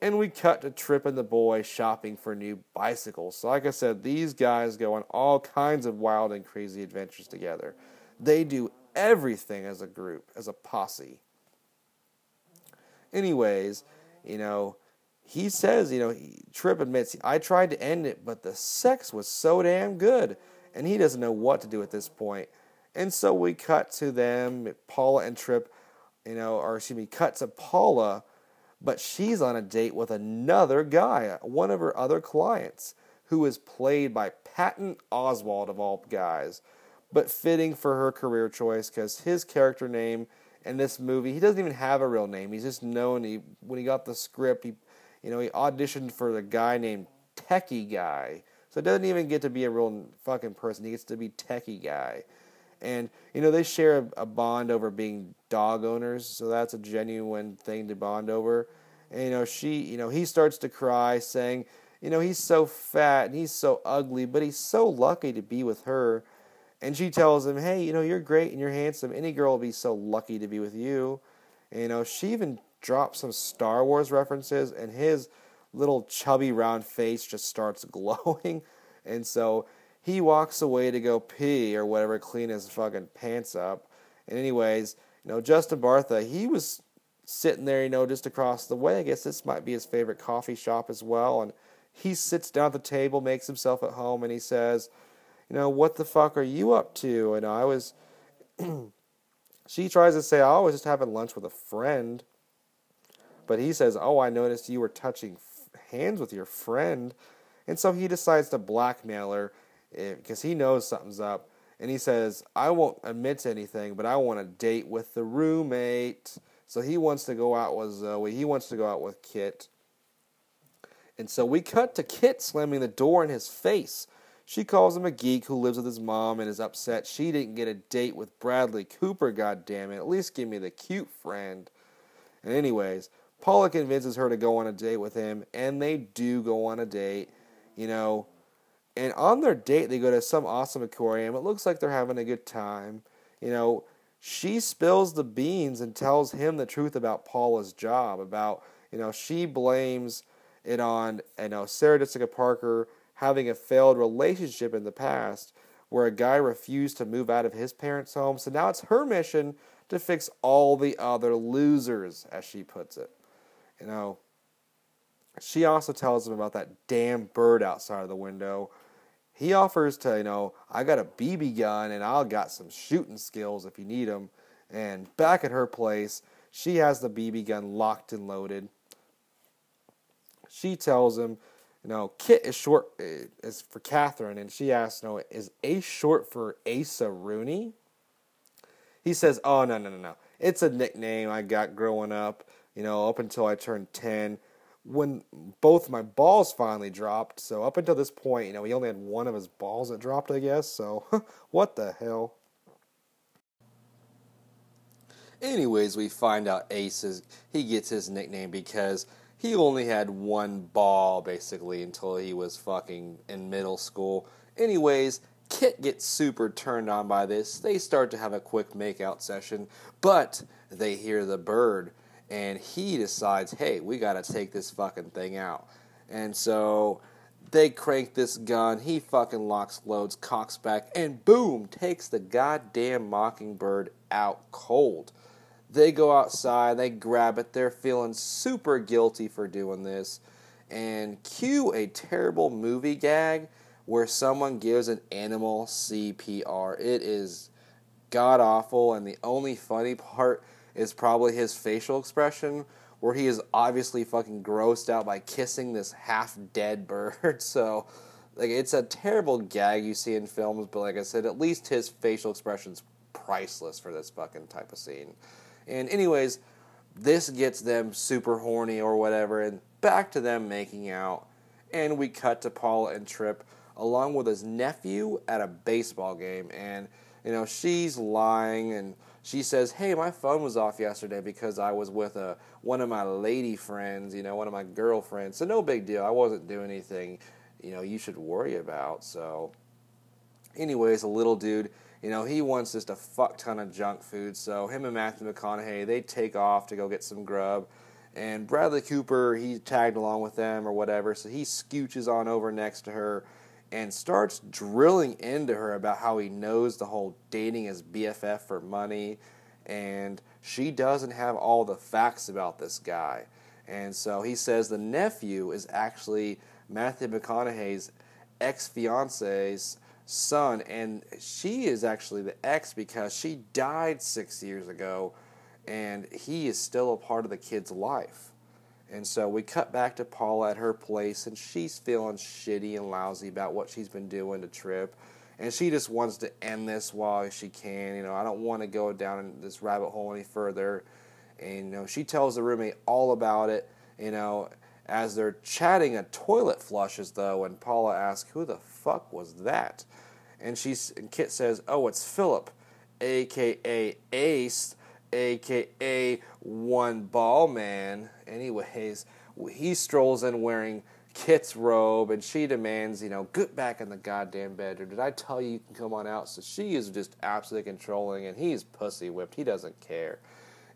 And we cut to Tripp and the boy shopping for new bicycles. So like I said, these guys go on all kinds of wild and crazy adventures together. They do everything as a group, as a posse. Anyways, you know, he says, you know, he, Tripp admits, I tried to end it, but the sex was so damn good. And he doesn't know what to do at this point. And so we cut to them, Paula and Tripp, you know, or excuse me, cut to Paula, but she's on a date with another guy, one of her other clients, who is played by Patton Oswalt of all guys, but fitting for her career choice because his character name in this movie, he doesn't even have a real name. He's just known. He when he got the script, he, you know, he auditioned for the guy named Techie Guy, so it doesn't even get to be a real fucking person. He gets to be Techie Guy, and you know they share a, a bond over being dog owners, so that's a genuine thing to bond over. And you know she, you know he starts to cry, saying, you know he's so fat and he's so ugly, but he's so lucky to be with her. And she tells him, hey, you know, you're great and you're handsome. Any girl will be so lucky to be with you. And, you know, she even drops some Star Wars references, and his little chubby round face just starts glowing. And so he walks away to go pee or whatever, clean his fucking pants up. And anyways, you know, Justin Bartha, he was sitting there, you know, just across the way. I guess this might be his favorite coffee shop as well. And he sits down at the table, makes himself at home, and he says, you know, what the fuck are you up to? And I was, she tries to say, I was just having lunch with a friend. But he says, oh, I noticed you were touching f- hands with your friend. And so he decides to blackmail her because he knows something's up. And he says, I won't admit to anything, but I want a date with the roommate. So he wants to go out with Zoe. He wants to go out with Kit. And so we cut to Kit slamming the door in his face. She calls him a geek who lives with his mom and is upset she didn't get a date with Bradley Cooper, goddammit. At least give me the cute friend. And anyways, Paula convinces her to go on a date with him, and they do go on a date, you know. And on their date, they go to some awesome aquarium. It looks like they're having a good time. You know, she spills the beans and tells him the truth about Paula's job, about, you know, she blames it on, you know, Sarah Jessica Parker having a failed relationship in the past where a guy refused to move out of his parents' home. So now it's her mission to fix all the other losers, as she puts it. You know, she also tells him about that damn bird outside of the window. He offers to, you know, I got a B B gun and I'll got some shooting skills if you need them. And back at her place, she has the B B gun locked and loaded. She tells him, you know, Kit is short is for Catherine, and she asks, you know, is Ace short for Asa Rooney? He says, oh, no, no, no, no. It's a nickname I got growing up, you know, up until I turned ten, when both my balls finally dropped. So up until this point, you know, he only had one of his balls that dropped, I guess. So what the hell? Anyways, we find out Ace, is, he gets his nickname because he only had one ball, basically, until he was fucking in middle school. Anyways, Kit gets super turned on by this. They start to have a quick makeout session, but they hear the bird, and he decides, hey, we gotta take this fucking thing out. And so they crank this gun, he fucking locks, loads, cocks back, and boom, takes the goddamn mockingbird out cold. They go outside, they grab it, they're feeling super guilty for doing this. And cue a terrible movie gag where someone gives an animal C P R. It is god-awful, and the only funny part is probably his facial expression where he is obviously fucking grossed out by kissing this half-dead bird. So, like, it's a terrible gag you see in films, but like I said, at least his facial expression's priceless for this fucking type of scene. And anyways, this gets them super horny or whatever, and back to them making out. And we cut to Paula and Tripp, along with his nephew, at a baseball game. And, you know, she's lying, and she says, hey, my phone was off yesterday because I was with a, one of my lady friends, you know, one of my girlfriends. So no big deal. I wasn't doing anything, you know, you should worry about. So anyways, the little dude, you know, he wants just a fuck ton of junk food. So him and Matthew McConaughey, they take off to go get some grub. And Bradley Cooper, he tagged along with them or whatever. So he scooches on over next to her and starts drilling into her about how he knows the whole dating his B F F for money, and she doesn't have all the facts about this guy. And so he says the nephew is actually Matthew McConaughey's ex-fiance's son, and she is actually the ex because she died six years ago, and he is still a part of the kid's life. And so we cut back to Paula at her place, and she's feeling shitty and lousy about what she's been doing to Tripp. And she just wants to end this while she can. You know, I don't want to go down this rabbit hole any further. And, you know, she tells the roommate all about it, you know, as they're chatting, a toilet flushes, though, and Paula asks, who the fuck was that? And, she's, and Kit says, oh, it's Philip, a k a. Ace, a k a One Ball Man. Anyways, he strolls in wearing Kit's robe, and she demands, you know, get back in the goddamn bed, or did I tell you you can come on out? So she is just absolutely controlling, and he's pussy whipped. He doesn't care.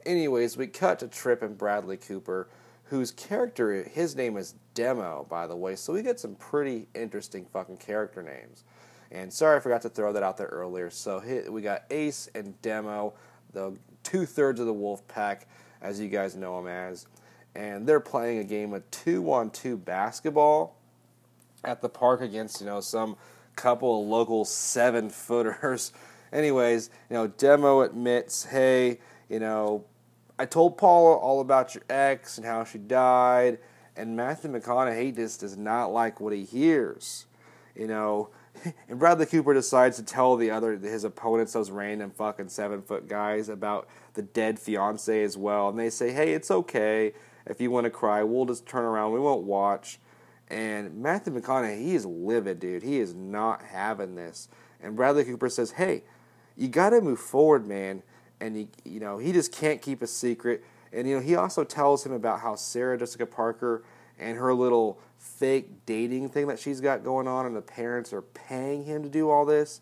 Anyways, we cut to Tripp and Bradley Cooper, whose character, his name is Demo, by the way, so we get some pretty interesting fucking character names. And sorry I forgot to throw that out there earlier. So we got Ace and Demo, the two-thirds of the wolf pack, as you guys know them as. And they're playing a game of two-on-two basketball at the park against, you know, some couple of local seven-footers. Anyways, you know, Demo admits, hey, you know, I told Paula all about your ex and how she died. And Matthew McConaughey just does not like what he hears, you know. And Bradley Cooper decides to tell the other his opponents, those random fucking seven-foot guys, about the dead fiancé as well. And they say, hey, it's okay. If you want to cry, we'll just turn around. We won't watch. And Matthew McConaughey, he is livid, dude. He is not having this. And Bradley Cooper says, hey, you got to move forward, man. And, you, you know, he just can't keep a secret. And, you know, he also tells him about how Sarah Jessica Parker and her little fake dating thing that she's got going on, and the parents are paying him to do all this.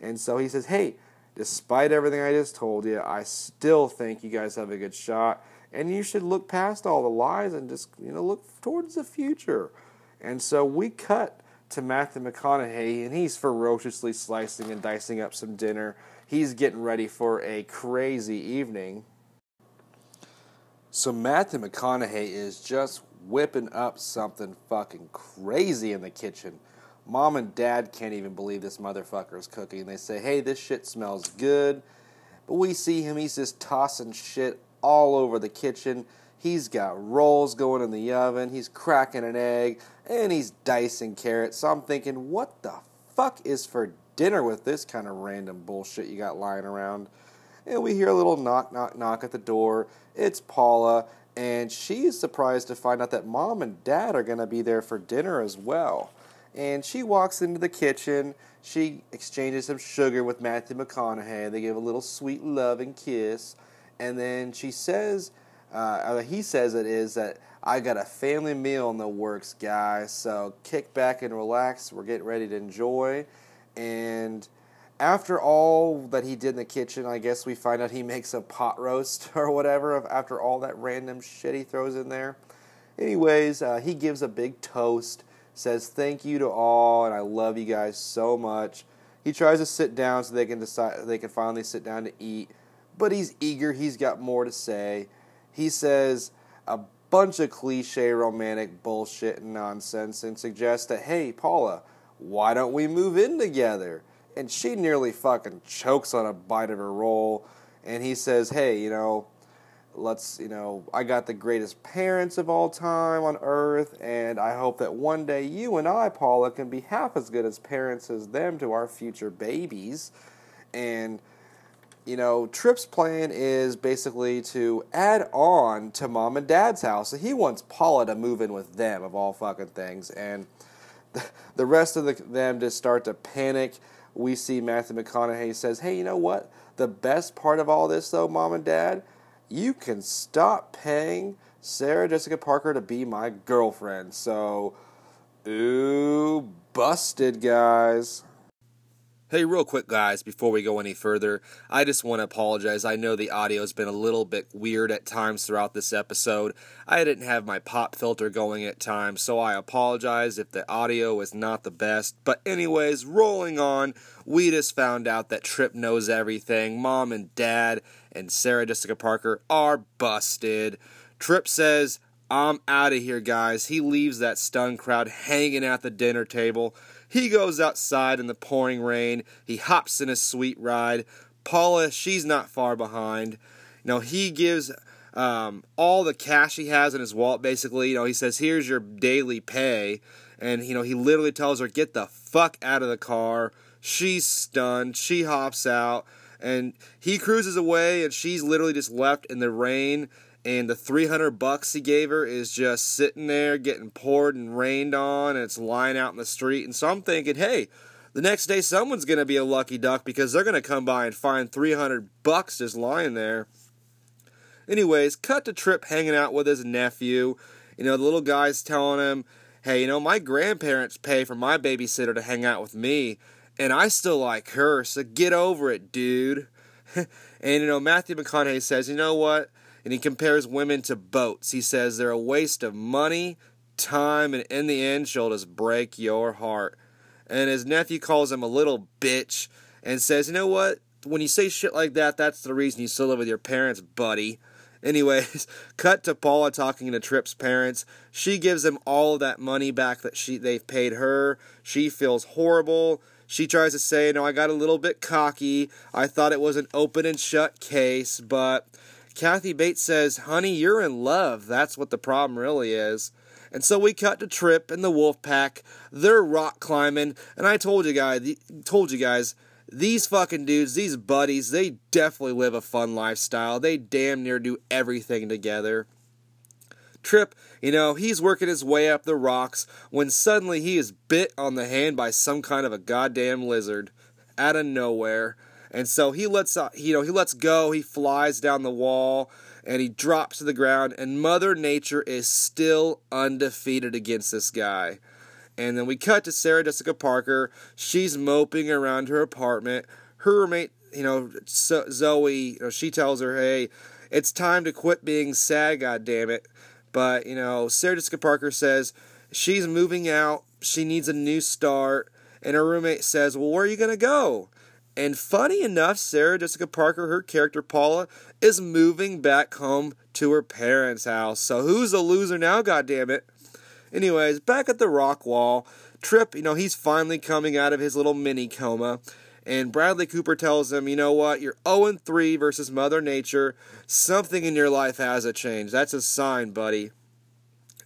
And so he says, hey, despite everything I just told you, I still think you guys have a good shot, and you should look past all the lies and just, you know, look towards the future. And so we cut to Matthew McConaughey, and he's ferociously slicing and dicing up some dinner. He's getting ready for a crazy evening. So Matthew McConaughey is just whipping up something fucking crazy in the kitchen. Mom and Dad can't even believe this motherfucker is cooking. They say, hey, this shit smells good. But we see him, he's just tossing shit all over the kitchen. He's got rolls going in the oven, he's cracking an egg, and he's dicing carrots. So I'm thinking, what the fuck is for dinner with this kind of random bullshit you got lying around? And we hear a little knock, knock, knock at the door. It's Paula. And she is surprised to find out that Mom and Dad are going to be there for dinner as well. And she walks into the kitchen. She exchanges some sugar with Matthew McConaughey. They give a little sweet love and kiss. And then she says, uh, he says it is that I got a family meal in the works, guys. So kick back and relax. We're getting ready to enjoy. And after all that he did in the kitchen, I guess we find out he makes a pot roast or whatever after all that random shit he throws in there. Anyways, uh, he gives a big toast, says thank you to all, and I love you guys so much. He tries to sit down so they can decide they can finally sit down to eat, but he's eager. He's got more to say. He says a bunch of cliche romantic bullshit and nonsense and suggests that, hey, Paula, why don't we move in together? And she nearly fucking chokes on a bite of her roll. And he says, hey, you know, let's, you know, I got the greatest parents of all time on earth, and I hope that one day you and I, Paula, can be half as good as parents as them to our future babies. And, you know, Tripp's plan is basically to add on to Mom and Dad's house. So he wants Paula to move in with them, of all fucking things. And the rest of the, them just start to panic. We see Matthew McConaughey says, hey, you know what? The best part of all this, though, Mom and Dad, you can stop paying Sarah Jessica Parker to be my girlfriend. So, ooh, busted, guys. Hey, real quick, guys, before we go any further, I just want to apologize. I know the audio's been a little bit weird at times throughout this episode. I didn't have my pop filter going at times, so I apologize if the audio is not the best. But anyways, rolling on, we just found out that Tripp knows everything. Mom and Dad and Sarah Jessica Parker are busted. Tripp says, I'm out of here, guys. He leaves that stunned crowd hanging at the dinner table. He goes outside in the pouring rain. He hops in a sweet ride. Paula, she's not far behind. You know, he gives um, all the cash he has in his wallet, basically. You know, he says, here's your daily pay. And, you know, he literally tells her, get the fuck out of the car. She's stunned. She hops out. And he cruises away, and she's literally just left in the rain. And the three hundred bucks he gave her is just sitting there getting poured and rained on, and it's lying out in the street. And so I'm thinking, hey, the next day someone's going to be a lucky duck because they're going to come by and find three hundred bucks just lying there. Anyways, cut to Tripp hanging out with his nephew. You know, the little guy's telling him, hey, you know, my grandparents pay for my babysitter to hang out with me, and I still like her, so get over it, dude. And, you know, Matthew McConaughey says, you know what? And he compares women to boats. He says they're a waste of money, time, and in the end, she'll just break your heart. And his nephew calls him a little bitch and says, you know what? When you say shit like that, that's the reason you still live with your parents, buddy. Anyways, cut to Paula talking to Tripp's parents. She gives them all of that money back that she they've paid her. She feels horrible. She tries to say, no, I got a little bit cocky. I thought it was an open and shut case, but Kathy Bates says, honey, you're in love. That's what the problem really is. And so we cut to Tripp and the wolf pack. They're rock climbing. And I told you guys, told you guys, these fucking dudes, these buddies, they definitely live a fun lifestyle. They damn near do everything together. Tripp, you know, he's working his way up the rocks when suddenly he is bit on the hand by some kind of a goddamn lizard out of nowhere. And so he lets uh, you know he lets go, he flies down the wall, and he drops to the ground, and Mother Nature is still undefeated against this guy. And then we cut to Sarah Jessica Parker. She's moping around her apartment. Her roommate, you know, Zoe, you know, she tells her, hey, it's time to quit being sad, goddammit. But, you know, Sarah Jessica Parker says she's moving out, she needs a new start, and her roommate says, well, where are you going to go? And funny enough, Sarah Jessica Parker, her character Paula, is moving back home to her parents' house. So who's the loser now, goddammit? Anyways, back at the rock wall, Tripp, you know, he's finally coming out of his little mini coma. And Bradley Cooper tells him, you know what, you're oh and three versus Mother Nature. Something in your life has to change. That's a sign, buddy.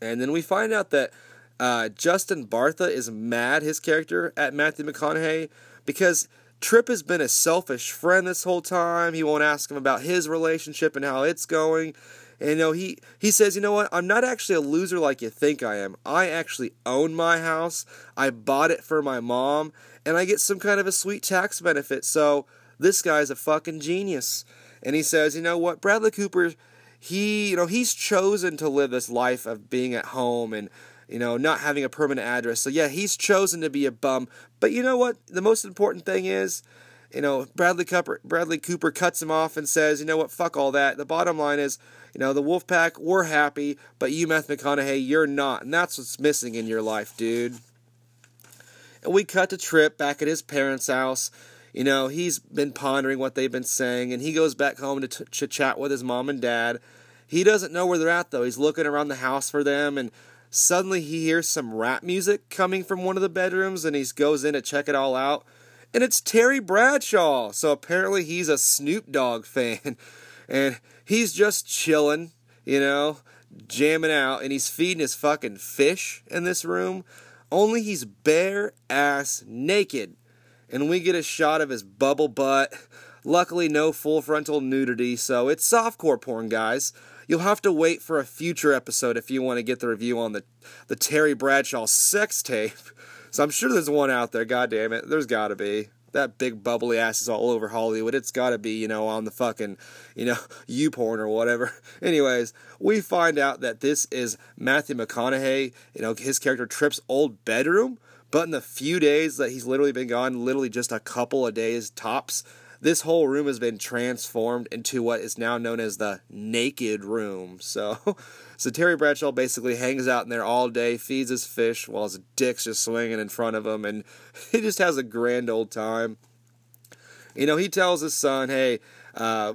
And then we find out that uh, Justin Bartha is mad, his character, at Matthew McConaughey, because Tripp has been a selfish friend this whole time. He won't ask him about his relationship and how it's going. And, you know, he, he says, you know what, I'm not actually a loser like you think I am. I actually own my house. I bought it for my mom. And I get some kind of a sweet tax benefit. So this guy's a fucking genius. And he says, you know what, Bradley Cooper, he, you know, he's chosen to live this life of being at home and, you know, not having a permanent address. So, yeah, he's chosen to be a bum. But you know what? The most important thing is, you know, Bradley Cooper, Bradley Cooper cuts him off and says, you know what? Fuck all that. The bottom line is, you know, the Wolfpack, we're happy, but you, Matthew McConaughey, you're not. And that's what's missing in your life, dude. And we cut to Tripp back at his parents' house. You know, he's been pondering what they've been saying, and he goes back home to t- to chat with his mom and dad. He doesn't know where they're at, though. He's looking around the house for them, and suddenly he hears some rap music coming from one of the bedrooms, and he goes in to check it all out. And it's Terry Bradshaw. So apparently he's a Snoop Dogg fan. and he's just chilling, you know, jamming out, and he's feeding his fucking fish in this room, only he's bare ass naked, and we get a shot of his bubble butt. Luckily, no full frontal nudity, so it's softcore porn, guys. You'll have to wait for a future episode if you want to get the review on the the Terry Bradshaw sex tape. So I'm sure there's one out there, god damn it. There's gotta be. That big bubbly ass is all over Hollywood. It's gotta be, you know, on the fucking, you know, YouPorn or whatever. Anyways, we find out that this is Matthew McConaughey. You know, his character Tripp's old bedroom, but in the few days that he's literally been gone, literally just a couple of days tops, this whole room has been transformed into what is now known as the naked room. So, so Terry Bradshaw basically hangs out in there all day, feeds his fish while his dick's just swinging in front of him, and he just has a grand old time. You know, he tells his son, hey, uh,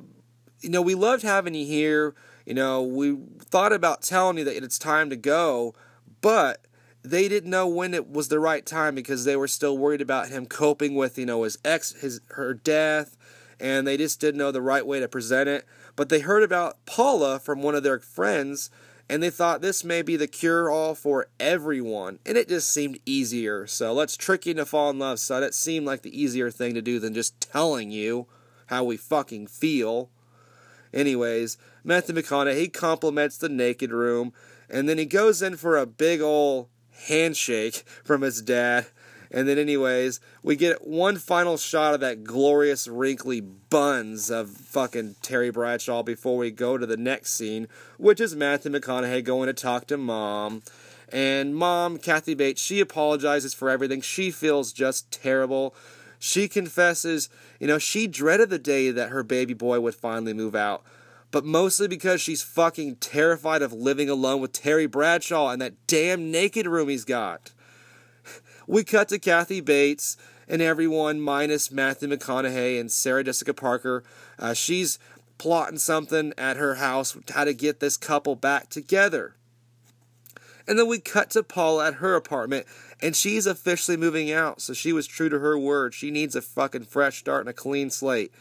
you know, we loved having you here. You know, we thought about telling you that it's time to go, but they didn't know when it was the right time because they were still worried about him coping with, you know, his ex, his her death, and they just didn't know the right way to present it. But they heard about Paula from one of their friends, and they thought this may be the cure-all for everyone, and it just seemed easier. So let's trick you to fall in love, son. It seemed like the easier thing to do than just telling you how we fucking feel. Anyways, Matthew McConaughey, he compliments the naked room, and then he goes in for a big ol' handshake from his dad, and then anyways, we get one final shot of that glorious wrinkly buns of fucking Terry Bradshaw before we go to the next scene, which is Matthew McConaughey going to talk to mom, and mom, Kathy Bates, she apologizes for everything. She feels just terrible. She confesses, you know, she dreaded the day that her baby boy would finally move out, but mostly because she's fucking terrified of living alone with Terry Bradshaw and that damn naked room he's got. We cut to Kathy Bates and everyone minus Matthew McConaughey and Sarah Jessica Parker. Uh, she's plotting something at her house, how to get this couple back together. And then we cut to Paula at her apartment, and she's officially moving out, so she was true to her word. She needs a fucking fresh start and a clean slate.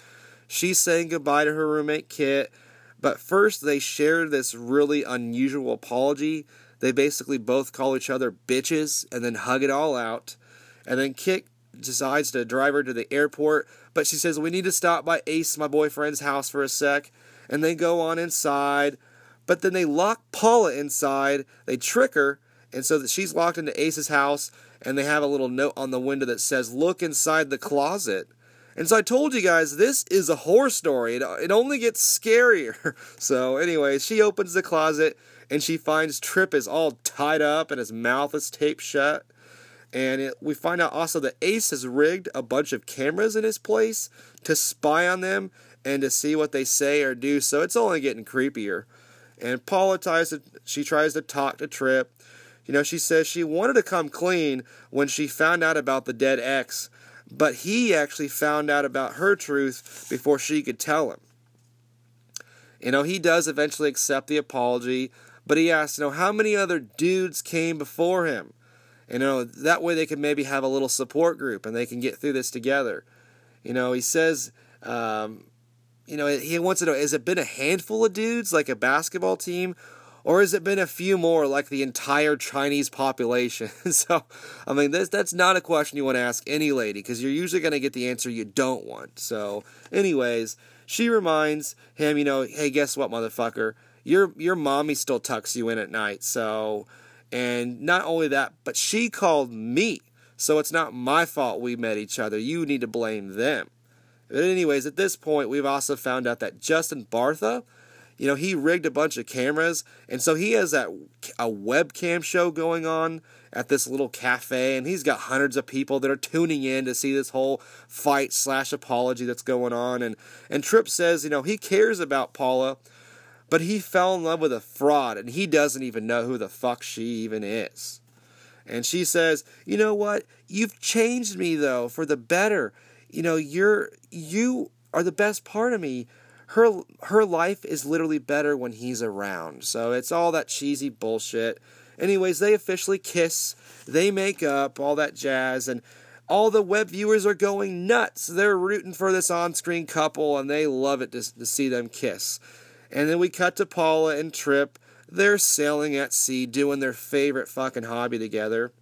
She's saying goodbye to her roommate, Kit, but first, they share this really unusual apology. They basically both call each other bitches and then hug it all out. And then Kit decides to drive her to the airport, but she says, we need to stop by Ace, my boyfriend's house, for a sec. And they go on inside, but then they lock Paula inside. They trick her, and so that she's locked into Ace's house, and they have a little note on the window that says, look inside the closet. And so I told you guys, this is a horror story. It, it only gets scarier. So anyway, she opens the closet, and she finds Tripp is all tied up, and his mouth is taped shut. And it, we find out also that Ace has rigged a bunch of cameras in his place to spy on them and to see what they say or do. So it's only getting creepier. And Paula tries to, she tries to talk to Tripp. You know, she says she wanted to come clean when she found out about the dead ex, but he actually found out about her truth before she could tell him. You know, he does eventually accept the apology, but he asks, you know, how many other dudes came before him? You know, that way they can maybe have a little support group and they can get through this together. You know, he says, um, you know, he wants to know, has it been a handful of dudes like a basketball team? Or has it been a few more, like the entire Chinese population? So, I mean, this, that's not a question you want to ask any lady, because you're usually going to get the answer you don't want. So, anyways, she reminds him, you know, hey, guess what, motherfucker? Your, your mommy still tucks you in at night. So, and not only that, but she called me. So it's not my fault we met each other. You need to blame them. But anyways, at this point, we've also found out that Justin Bartha, you know, he rigged a bunch of cameras, and so he has that a webcam show going on at this little cafe, and he's got hundreds of people that are tuning in to see this whole fight slash apology that's going on. And, and Tripp says, you know, he cares about Paula, but he fell in love with a fraud, and he doesn't even know who the fuck she even is. And she says, you know what? You've changed me, though, for the better. You know, you're you are the best part of me. Her her life is literally better when he's around. So it's all that cheesy bullshit. Anyways, they officially kiss. They make up, all that jazz. And All the web viewers are going nuts. They're rooting for this on-screen couple, and they love it to, to see them kiss. And then we cut to Paula and Trip. They're sailing at sea, doing their favorite fucking hobby together.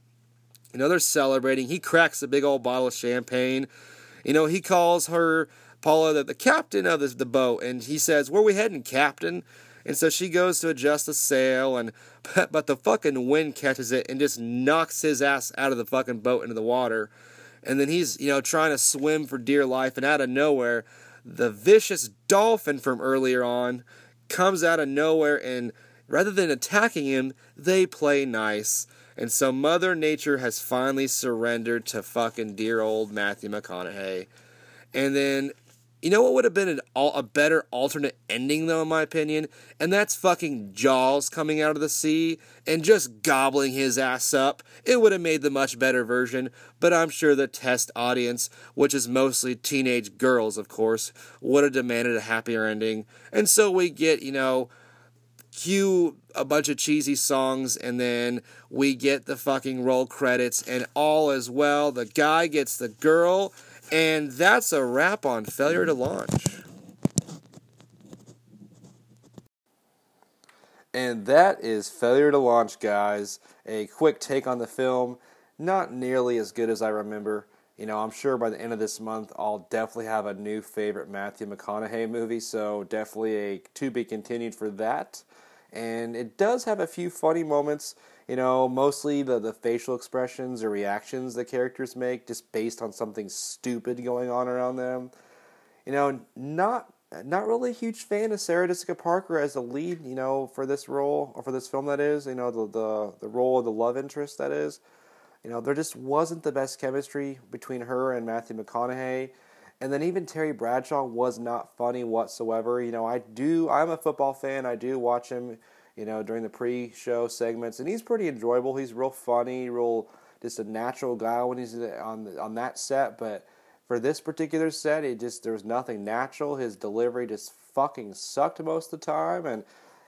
You know, they're celebrating. He cracks a big old bottle of champagne. You know, he calls her, Paula, the, the captain of the, the boat, and he says, "Where are we heading, captain?" And so she goes to adjust the sail, and but, but the fucking wind catches it and just knocks his ass out of the fucking boat into the water. And then he's, you know, trying to swim for dear life, and out of nowhere, the vicious dolphin from earlier on comes out of nowhere, and rather than attacking him, they play nice. And so Mother Nature has finally surrendered to fucking dear old Matthew McConaughey. And then, you know what would have been an, a better alternate ending, though, in my opinion? And that's fucking Jaws coming out of the sea and just gobbling his ass up. It would have made the much better version, but I'm sure the test audience, which is mostly teenage girls, of course, would have demanded a happier ending. And so we get, you know, cue a bunch of cheesy songs, and then we get the fucking roll credits, and all is well. The guy gets the girl. And that's a wrap on Failure to Launch. And that is Failure to Launch, guys. A quick take on the film. Not nearly as good as I remember. You know, I'm sure by the end of this month, I'll definitely have a new favorite Matthew McConaughey movie. So definitely a to be continued for that. And it does have a few funny moments. You know, mostly the, the facial expressions or reactions the characters make just based on something stupid going on around them. You know, not not really a huge fan of Sarah Jessica Parker as the lead, you know, for this role, or for this film that is, you know, the, the, the role of the love interest that is. You know, there just wasn't the best chemistry between her and Matthew McConaughey. And then even Terry Bradshaw was not funny whatsoever. You know, I do, I'm a football fan, I do watch him, you know, during the pre-show segments, and he's pretty enjoyable. He's real funny, real just a natural guy when he's on the, on that set. But for this particular set, it just there was nothing natural. His delivery just fucking sucked most of the time, and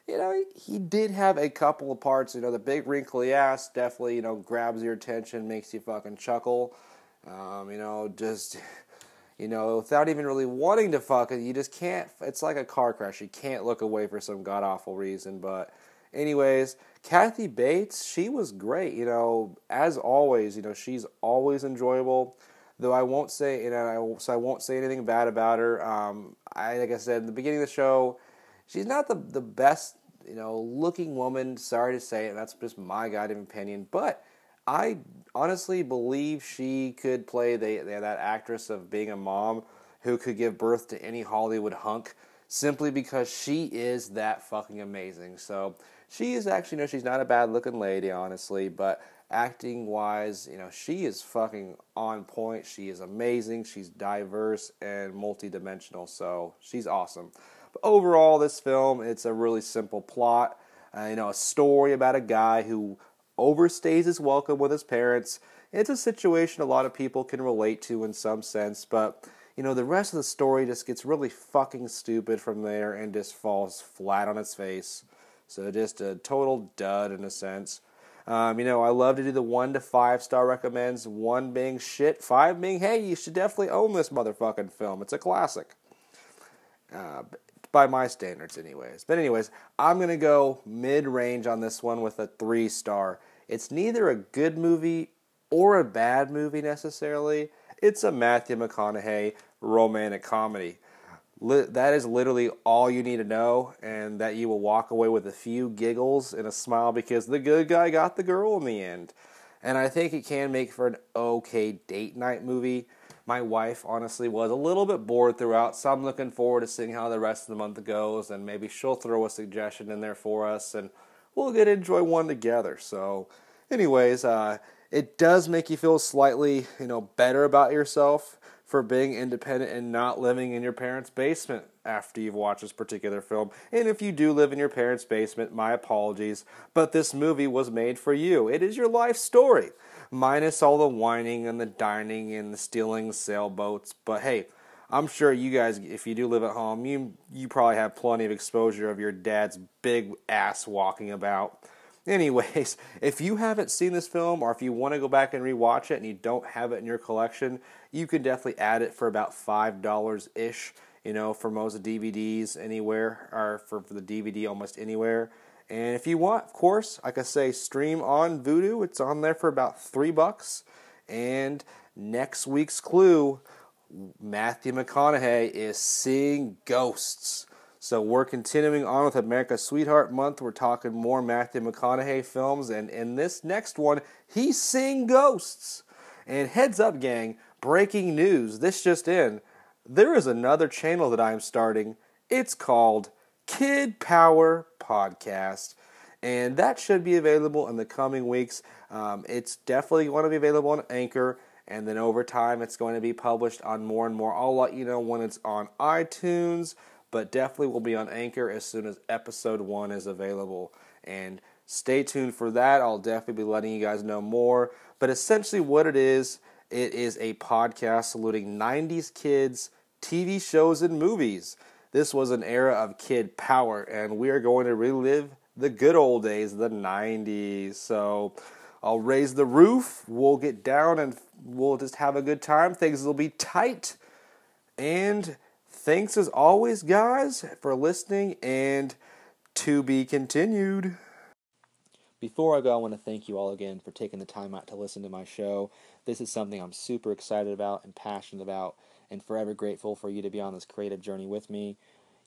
you know he, he did have a couple of parts. You know, the big wrinkly ass definitely you know grabs your attention, makes you fucking chuckle. Um, you know, just you know without even really wanting to fuck it, you just can't. It's like a car crash. You can't look away for some god awful reason, but. Anyways, Kathy Bates, she was great, you know, as always, you know, she's always enjoyable, though I won't say, you know, I, so I won't say anything bad about her. Um, I, like I said, in the beginning of the show, she's not the, the best, you know, looking woman, sorry to say it, that's just my goddamn opinion, but I honestly believe she could play the, the, that actress of being a mom who could give birth to any Hollywood hunk, simply because she is that fucking amazing. So she is actually, you know, she's not a bad-looking lady, honestly, but acting-wise, you know, she is fucking on point. She is amazing. She's diverse and multidimensional, so she's awesome. But overall, this film, it's a really simple plot, uh, you know, a story about a guy who overstays his welcome with his parents. It's a situation a lot of people can relate to in some sense, but you know, the rest of the story just gets really fucking stupid from there and just falls flat on its face. So just a total dud in a sense. Um, you know, I love to do the one to five star recommends. One being shit, five being, hey, you should definitely own this motherfucking film. It's a classic. Uh, by my standards anyways. But anyways, I'm going to go mid-range on this one with a three star. It's neither a good movie or a bad movie necessarily. It's a Matthew McConaughey romantic comedy. Li- that is literally all you need to know, and that you will walk away with a few giggles and a smile because the good guy got the girl in the end. And I think it can make for an okay date night movie. My wife, honestly, was a little bit bored throughout, so I'm looking forward to seeing how the rest of the month goes, and maybe she'll throw a suggestion in there for us, and we'll get to enjoy one together. So, anyways, uh... it does make you feel slightly, you know, better about yourself for being independent and not living in your parents' basement after you've watched this particular film. And if you do live in your parents' basement, my apologies, but this movie was made for you. It is your life story, minus all the whining and the dining and the stealing sailboats. But hey, I'm sure you guys, if you do live at home, you you probably have plenty of exposure of your dad's big ass walking about. Anyways, if you haven't seen this film, or if you want to go back and rewatch it and you don't have it in your collection, you can definitely add it for about five dollars-ish, you know, for most D V Ds anywhere, or for, for the D V D almost anywhere. And if you want, of course, like I say, stream on Vudu. It's on there for about three bucks. And next week's clue, Matthew McConaughey is seeing ghosts. So we're continuing on with America's Sweetheart Month. We're talking more Matthew McConaughey films. And in this next one, he's seeing ghosts. And heads up, gang, breaking news. This just in. There is another channel that I'm starting. It's called Kid Power Podcast, and that should be available in the coming weeks. Um, it's definitely going to be available on Anchor, and then over time it's going to be published on more and more. I'll let you know when it's on iTunes, but definitely will be on Anchor as soon as episode one is available. And stay tuned for that. I'll definitely be letting you guys know more. But essentially what it is, it is a podcast saluting nineties kids, T V shows, and movies. This was an era of kid power, and we are going to relive the good old days, the nineties. So I'll raise the roof, we'll get down, and we'll just have a good time. Things will be tight. And thanks as always, guys, for listening, and to be continued. Before I go, I want to thank you all again for taking the time out to listen to my show. This is something I'm super excited about and passionate about, and forever grateful for you to be on this creative journey with me.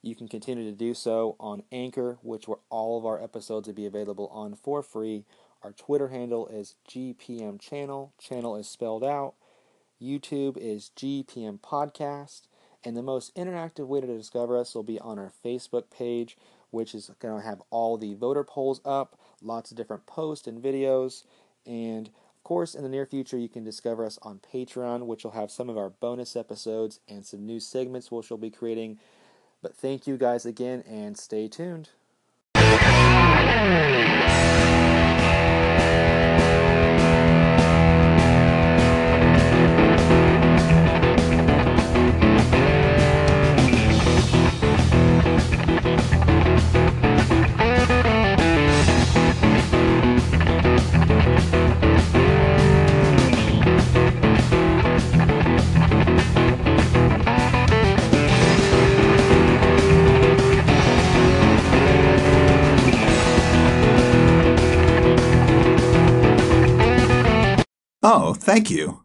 You can continue to do so on Anchor, which where all of our episodes will be available on for free. Our Twitter handle is G P M Channel. Channel is spelled out. YouTube is G P M Podcast. And the most interactive way to discover us will be on our Facebook page, which is going to have all the voter polls up, lots of different posts and videos, and course, in the near future, you can discover us on Patreon, which will have some of our bonus episodes and some new segments which we'll be creating. But thank you guys again, and stay tuned. Oh, thank you.